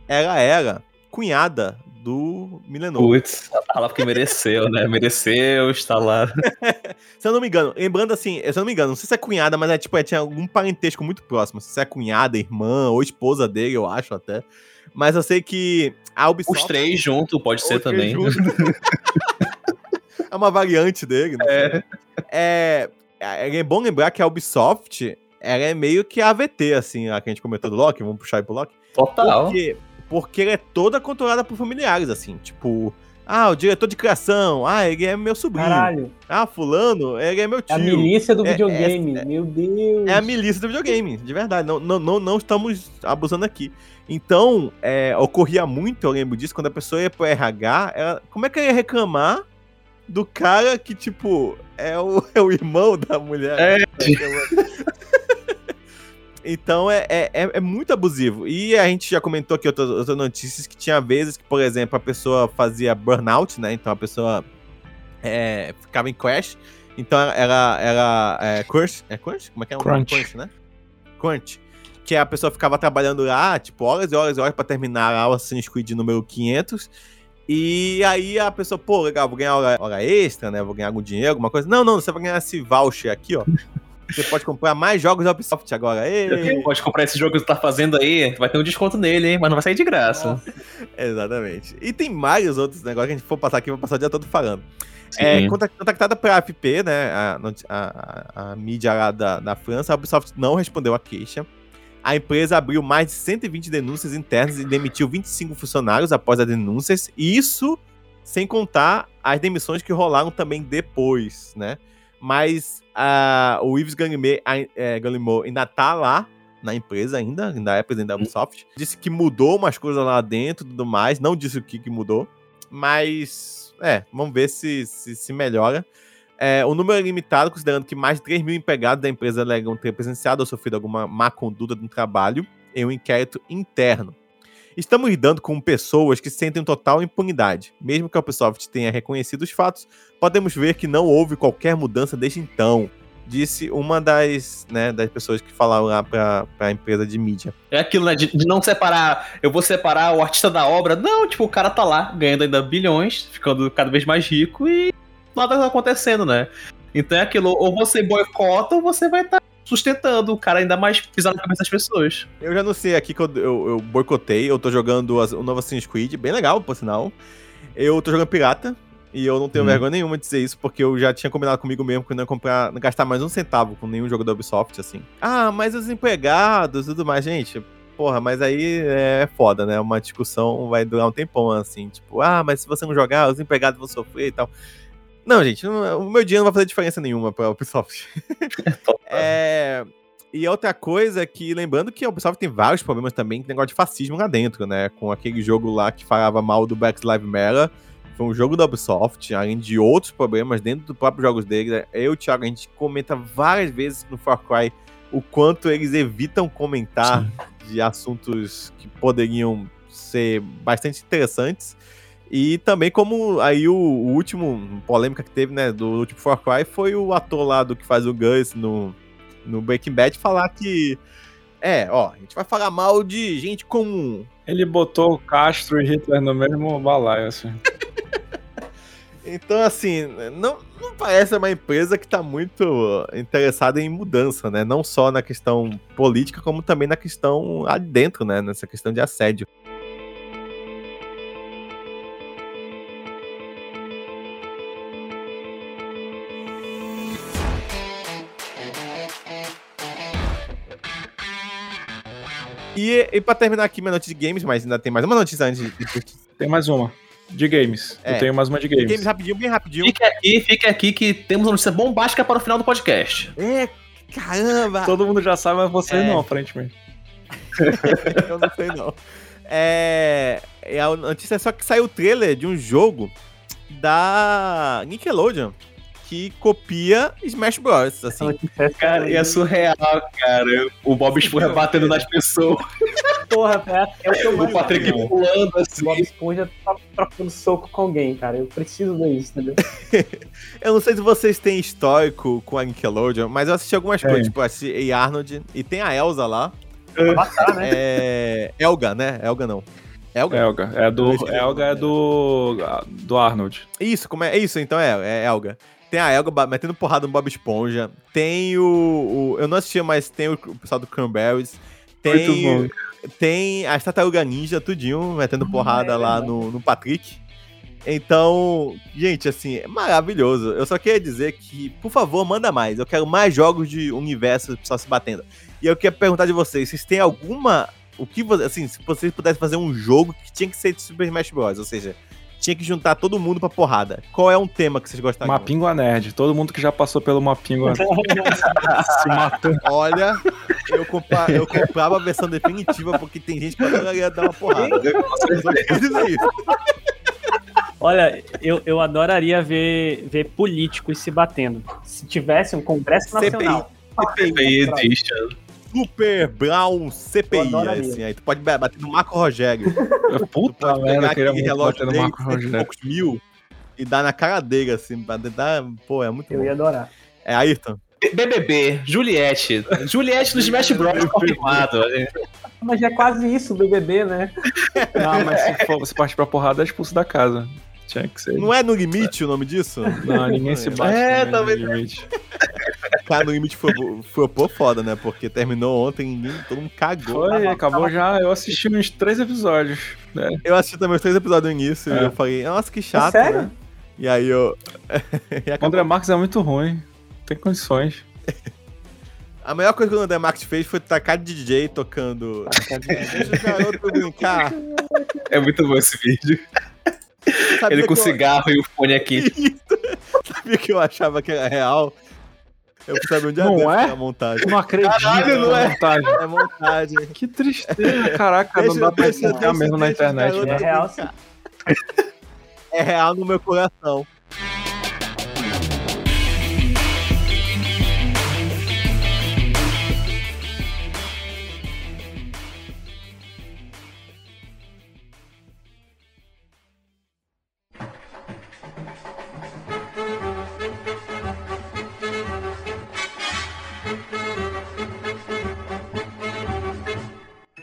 ela era cunhada do Milenor. Putz, ela tá lá porque mereceu, né? Mereceu estar lá. Se eu não me engano, lembrando assim, não sei se é cunhada, mas tinha algum parentesco muito próximo. Se é cunhada, irmã ou esposa dele, eu acho até. Mas eu sei que a Ubisoft... Os três juntos, pode ser também. É uma variante dele, né? É bom lembrar que a Ubisoft, ela é meio que a AVT, assim, a que a gente comentou do Loki, vamos puxar aí pro Loki. Total. Porque ela é toda controlada por familiares, assim, tipo, o diretor de criação, ele é meu sobrinho. Caralho. Fulano, ele é meu tio. É a milícia do videogame, meu Deus. É a milícia do videogame, de verdade, não estamos abusando aqui. Então, ocorria muito, eu lembro disso, quando a pessoa ia pro RH, como é que ela ia reclamar do cara que, tipo, é o irmão da mulher? Então é muito abusivo. E a gente já comentou aqui outras notícias que tinha vezes que, por exemplo, a pessoa fazia burnout, né? Então a pessoa ficava em crash. Então era crunch. É crunch? Como é que é? Crunch. Crunch, né? Crunch. Que a pessoa ficava trabalhando lá, tipo, horas e horas e horas pra terminar a Assassin's Creed número 500. E aí a pessoa, pô, legal, vou ganhar hora extra, né? Vou ganhar algum dinheiro, alguma coisa. Não, você vai ganhar esse voucher aqui, ó. Você pode comprar mais jogos da Ubisoft agora. Ei. Você pode comprar esse jogo que você tá fazendo aí, vai ter um desconto nele, hein? Mas não vai sair de graça. Exatamente. E tem vários outros negócios que a gente for passar aqui, vou passar o dia todo falando. Contactada para a AFP, né? A mídia lá da França, a Ubisoft não respondeu a queixa. A empresa abriu mais de 120 denúncias internas e demitiu 25 funcionários após as denúncias. Isso sem contar as demissões que rolaram também depois, né? Mas o Yves Guillemot ainda tá lá na empresa ainda é presidente da Ubisoft. Disse que mudou umas coisas lá dentro e tudo mais. Não disse o que mudou, mas vamos ver se melhora. O número é limitado, considerando que mais de 3 mil empregados da empresa alegam ter presenciado ou sofrido alguma má conduta no trabalho em um inquérito interno. Estamos lidando com pessoas que sentem total impunidade. Mesmo que a Ubisoft tenha reconhecido os fatos, podemos ver que não houve qualquer mudança desde então, disse uma das pessoas que falaram lá para a empresa de mídia. É aquilo, né, de não separar, eu vou separar o artista da obra. Não, tipo, o cara tá lá, ganhando ainda bilhões, ficando cada vez mais rico e nada tá acontecendo, né? Então é aquilo, ou você boicota ou você vai estar sustentando o cara ainda mais pisando na cabeça das pessoas. Eu já não sei aqui que eu boicotei, eu tô jogando o novo Assassin's Creed, bem legal, por sinal. Eu tô jogando pirata, e eu não tenho vergonha nenhuma de dizer isso, porque eu já tinha combinado comigo mesmo que eu não ia comprar, não gastar mais um centavo com nenhum jogo da Ubisoft, assim. Ah, mas os empregados e tudo mais, gente, porra, mas aí é foda, né? Uma discussão vai durar um tempão, assim, tipo, ah, mas se você não jogar, os empregados vão sofrer e tal. Não, gente, o meu dinheiro não vai fazer diferença nenhuma pra Ubisoft. E outra coisa é que, lembrando que a Ubisoft tem vários problemas também, com negócio de fascismo lá dentro, né? Com aquele jogo lá que falava mal do Black Lives Matter, foi um jogo da Ubisoft, além de outros problemas dentro dos próprios jogos dele. Eu e o Thiago, a gente comenta várias vezes no Far Cry o quanto eles evitam comentar de assuntos que poderiam ser bastante interessantes. E também como aí o último polêmica que teve, né, do último Far Cry foi o ator lá do que faz o Gus no Breaking Bad falar que, a gente vai falar mal de gente comum. Ele botou o Castro e Hitler no mesmo balaio, assim. Então, assim, não parece uma empresa que tá muito interessada em mudança, né, não só na questão política, como também na questão ali dentro, né, nessa questão de assédio. E pra terminar aqui minha notícia de games, mas ainda tem mais uma notícia antes de... Tem mais uma, de games. Eu tenho mais uma de games. Games rapidinho, bem rapidinho. Fica aqui que temos uma notícia bombástica para o final do podcast. Caramba! Todo mundo já sabe, mas vocês não, aparentemente. Eu não sei não. A notícia é só que saiu o trailer de um jogo da Nickelodeon que copia Smash Bros, assim. Cara, e é surreal, cara. O Bob Esponja batendo nas pessoas. Porra, cara. O Patrick pulando, assim. O Bob Esponja tá trocando soco com alguém, cara. Eu preciso ver isso, entendeu? Eu não sei se vocês têm histórico com a Nickelodeon, mas eu assisti algumas coisas, tipo, assisti a Arnold, e tem a Elsa lá. Avatar, né? Elga, né? Elga não. Elga. Elga é do Arnold. Isso, como é? Isso, então é Elga. Tem a Elga metendo porrada no Bob Esponja. Tem o eu não assistia, mas tem o pessoal do Cranberries. Tem as Tartaruga Ninja, tudinho, metendo porrada lá no Patrick. Então, gente, assim, é maravilhoso. Eu só queria dizer que, por favor, manda mais. Eu quero mais jogos de universo, pessoal se batendo. E eu queria perguntar de vocês, vocês têm alguma... O que você, assim, se vocês pudessem fazer um jogo que tinha que ser de Super Smash Bros, ou seja... Tinha que juntar todo mundo pra porrada. Qual é um tema que vocês gostaram? Mapingua Nerd. Todo mundo que já passou pelo Mapingua se matou. Olha, eu comprava a versão definitiva, porque tem gente que ia dar uma porrada. Olha, eu adoraria ver políticos se batendo. Se tivesse um congresso nacional... CPI existe. Super Brown CPI. Assim, aí tu pode bater no Marco Rogério. Puta merda, aquele relógio do Marco Rogério. Mil e dar na cara dele, assim. Dar, pô, é muito bom. Eu ia adorar. É, Ayrton. BBB, Juliette. Juliette do Smash Bros. Confirmado. Mas é quase isso, BBB, né? Não, mas se for, você partir pra porrada, é expulso da casa. Tinha que ser. Não é No Limite o nome disso? Não, ninguém se bate. É, talvez. Cara, No Limite foi pô foda, né? Porque terminou ontem e ninguém, todo mundo cagou. Foi, acabou já. Eu assisti uns 3 episódios. Né? Eu assisti também os 3 episódios no início e eu falei, nossa, que chato. Sério? Né? E aí eu. O André Marques é muito ruim. Tem condições. A melhor coisa que o André Marques fez foi tacar de DJ tocando. Deixa o garoto brincar. É muito bom esse vídeo. Sabia ele com cigarro e o fone aqui. Sabia que eu achava que era real? Eu sabia onde era a montagem. Não acredito. Caralho, não é montagem. É montagem. Que tristeza, caraca. Deixa, não dá pra explicar mesmo na internet, né? É real, sim. É real no meu coração.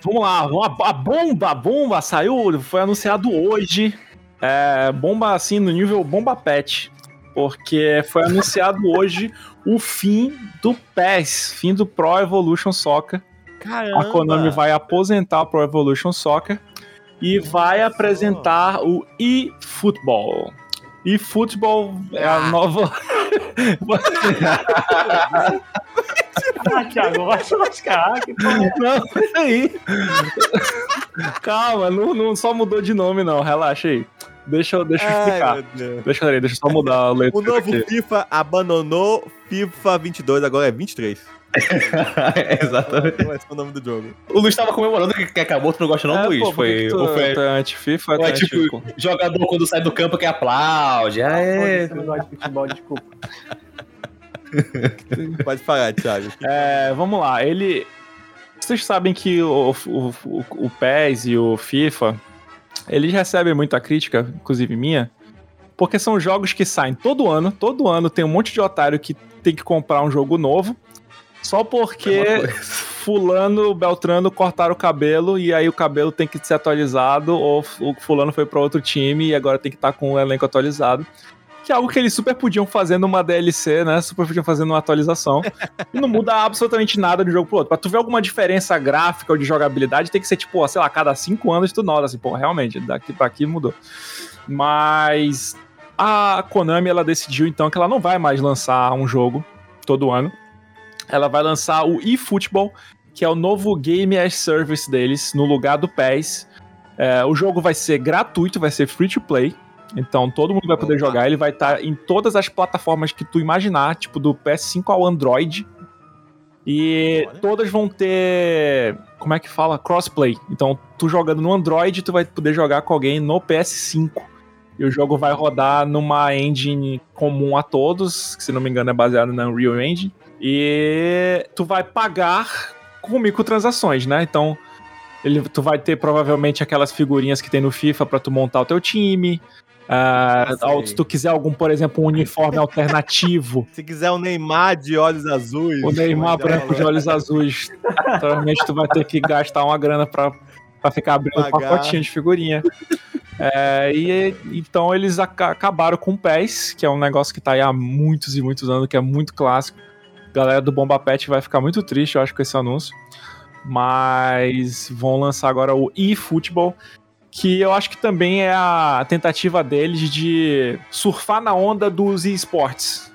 Vamos lá, a bomba saiu, foi anunciado hoje, bomba assim no nível bomba pet, porque foi anunciado hoje o fim do PES, fim do Pro Evolution Soccer. Caramba. A Konami vai aposentar o Pro Evolution Soccer e vai apresentar o eFootball. eFootball é a nova... Ah, Thiago, vai te lascar. Que não, peraí. Calma, não só mudou de nome, não. Relaxa aí. Deixa eu explicar. Deixa eu só mudar a letra. O novo aqui. FIFA abandonou FIFA 22, agora é 23. Exatamente. Esse é o nome do jogo. O Luiz tava comemorando que acabou, tu não gosta, não, Luiz? Pô, foi anti-FIFA, é tipo, jogador quando sai do campo que aplaude. Ah, é. Você não gosta de futebol, desculpa. Pode parar, Thiago. Vamos lá, vocês sabem que o PES e o FIFA, eles recebem muita crítica, inclusive minha, porque são jogos que saem todo ano tem um monte de otário que tem que comprar um jogo novo, só porque fulano, beltrano cortaram o cabelo e aí o cabelo tem que ser atualizado, ou o fulano foi para outro time e agora tem que estar com o elenco atualizado. Que é algo que eles super podiam fazer numa DLC, né? Super podiam fazer numa atualização. E não muda absolutamente nada de um jogo pro outro. Pra tu ver alguma diferença gráfica ou de jogabilidade, tem que ser, tipo, sei lá, cada 5 anos tu nota, assim, pô, realmente, daqui pra aqui mudou. Mas a Konami, ela decidiu, então, que ela não vai mais lançar um jogo todo ano. Ela vai lançar o eFootball, que é o novo Game as Service deles, no lugar do PES. O jogo vai ser gratuito, vai ser free to play. Então, todo mundo vai poder jogar. Ele vai estar em todas as plataformas que tu imaginar, tipo do PS5 ao Android. E todas vão ter... Como é que fala? Crossplay. Então, tu jogando no Android, tu vai poder jogar com alguém no PS5. E o jogo vai rodar numa engine comum a todos, que se não me engano é baseado na Unreal Engine. E tu vai pagar com microtransações, né? Então, tu vai ter provavelmente aquelas figurinhas que tem no FIFA pra tu montar o teu time... se tu quiser algum, por exemplo, um uniforme alternativo. Se quiser o Neymar de olhos azuis. O Neymar branco de olhos azuis. Provavelmente tu vai ter que gastar uma grana pra ficar abrindo um pacotinho de figurinha. Então eles acabaram com o PES, que é um negócio que tá aí há muitos e muitos anos, que é muito clássico. A galera do Bomba Pet vai ficar muito triste, eu acho, com esse anúncio. Mas vão lançar agora o eFootball, que eu acho que também é a tentativa deles de surfar na onda dos esportes,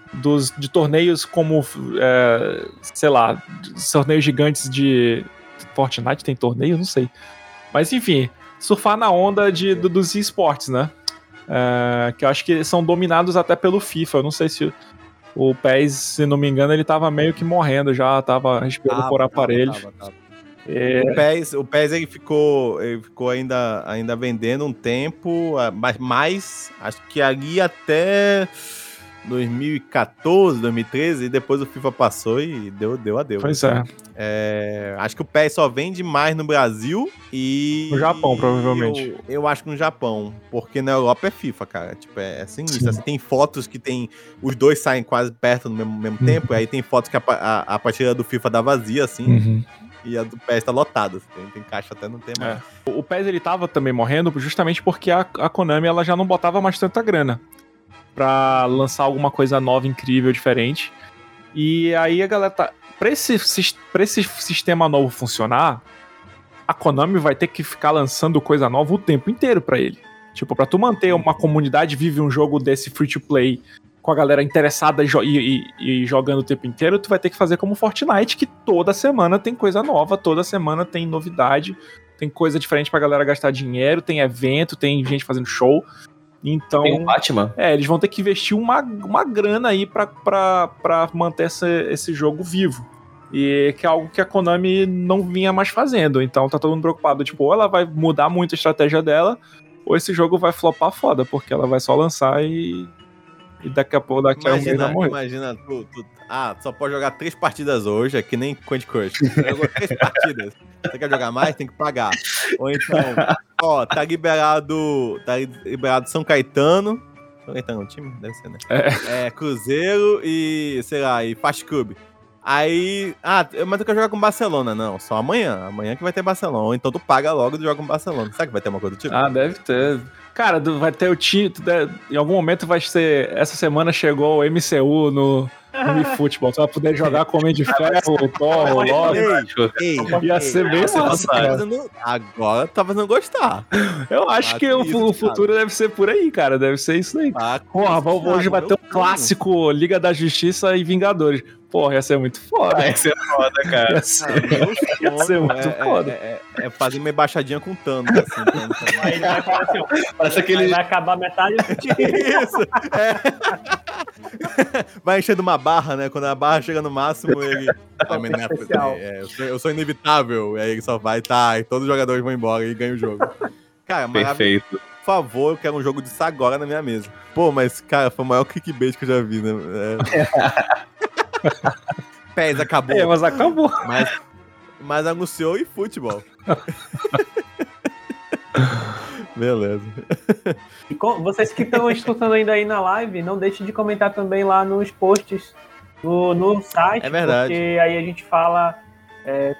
de torneios como, sei lá, torneios gigantes de... Fortnite tem torneio? Não sei. Mas, enfim, surfar na onda dos esportes, né? Que eu acho que são dominados até pelo FIFA. Eu não sei se o PES, se não me engano, ele tava meio que morrendo já, tava respirando por aparelhos. Tava. O PES ele ficou ainda vendendo um tempo, mas acho que ali até 2014, 2013, e depois o FIFA passou e deu adeus. Pois é. Acho que o PES só vende mais no Brasil e... no Japão, provavelmente. Eu acho que no Japão, porque na Europa é FIFA, cara. Tipo, é sinistro. Assim, tem fotos que tem... os dois saem quase perto no mesmo tempo, e aí tem fotos que a partida do FIFA dá vazia, assim... E a do PES tá lotada, tem caixa até não ter mais. O PES, ele tava também morrendo justamente porque a Konami, ela já não botava mais tanta grana pra lançar alguma coisa nova, incrível, diferente. E aí a galera tá... Pra esse sistema novo funcionar, a Konami vai ter que ficar lançando coisa nova o tempo inteiro pra ele. Tipo, pra tu manter uma comunidade, vive um jogo desse free-to-play com a galera interessada e jogando o tempo inteiro, tu vai ter que fazer como Fortnite, que toda semana tem coisa nova, toda semana tem novidade, tem coisa diferente pra galera gastar dinheiro, tem evento, tem gente fazendo show. Então, tem um Batman. Eles vão ter que investir uma grana aí pra manter esse jogo vivo. E que é algo que a Konami não vinha mais fazendo. Então tá todo mundo preocupado, tipo, ou ela vai mudar muito a estratégia dela, ou esse jogo vai flopar foda, porque ela vai só lançar e daqui a pouco, imagina, morrer. Imagina, tu só pode jogar 3 partidas hoje, é que nem Candy Crush. Você jogou 3 partidas. Você quer jogar mais? Tem que pagar. Ou então, tá liberado São Caetano. São Caetano é um time? Deve ser, né? Cruzeiro e, sei lá, e Fast Club. Aí, mas eu quero jogar com Barcelona. Não, só amanhã. Amanhã que vai ter Barcelona. Ou então tu paga logo e joga com Barcelona. Será que vai ter uma coisa do tipo? Deve ter. Cara, vai ter o time... em algum momento vai ser... Essa semana chegou o MCU no eFootball. Tu vai poder jogar com o Homem de Ferro, o Thor, o Loki. Ia ser bem sensacional. Agora tá fazendo gostar. Eu acho que o futuro deve ser por aí, cara. Deve ser isso aí. Porra, hoje vai ter um clássico Liga da Justiça e Vingadores. Porra, ia ser muito foda. Ia ser foda, cara. Ia ser muito foda. Fazer uma embaixadinha com o Thanos, assim. Aí vai aparecer... Parece aquele... vai acabar metade do time. Isso. Vai enchendo uma barra, né? Quando a barra chega no máximo, ele... eu sou inevitável. Aí ele só vai, e todos os jogadores vão embora e ganha o jogo. Cara, perfeito. Por favor, eu quero um jogo disso agora na minha mesa. Pô, mas, cara, foi o maior clickbait que eu já vi, né? PES acabou. Mas acabou. Mas anunciou e futebol. Beleza. E vocês que estão escutando ainda aí na live, não deixem de comentar também lá nos posts no site. É verdade. Porque aí a gente fala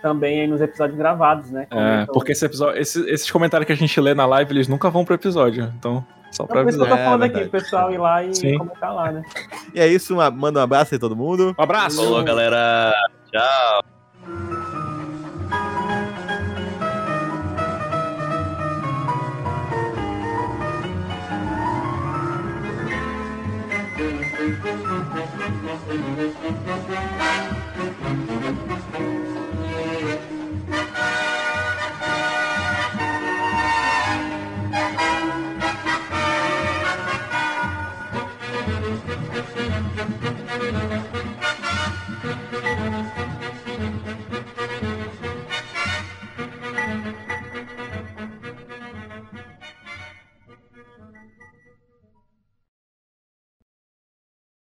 também aí nos episódios gravados, né? Porque esses comentários que a gente lê na live, eles nunca vão pro episódio. Então, só pra avisar. Eu tô falando aqui, pessoal, ir lá e comentar lá, né? E é isso, manda um abraço aí todo mundo. Um abraço! Falou, galera! Tchau!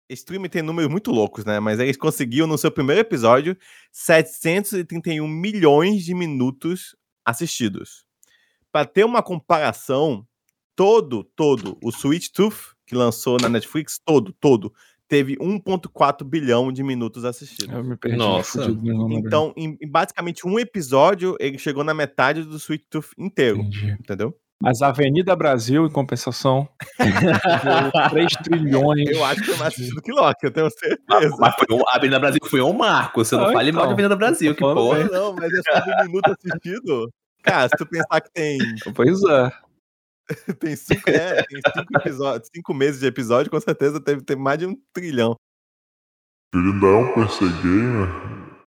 Streaming tem números muito loucos, né? Mas eles conseguiram, no seu primeiro episódio, 731 milhões de minutos assistidos. Para ter uma comparação, o Sweet Tooth, que lançou na Netflix, teve 1,4 bilhão de minutos assistidos. Eu me perdi. Nossa. Então, em basicamente um episódio, ele chegou na metade do Sweet Tooth inteiro. Entendi. Entendeu? Mas a Avenida Brasil, em compensação, 3 trilhões. Eu acho que foi mais assistido que Loki, eu tenho certeza. Mas a Avenida Brasil foi um marco, você não fale mal da Avenida Brasil, que porra. Não, mas é só do minuto assistido. Cara, se tu pensar que tem... Pois é. Tem 5 meses de episódio, com certeza teve mais de 1 trilhão. Trilhão, PC Gamer...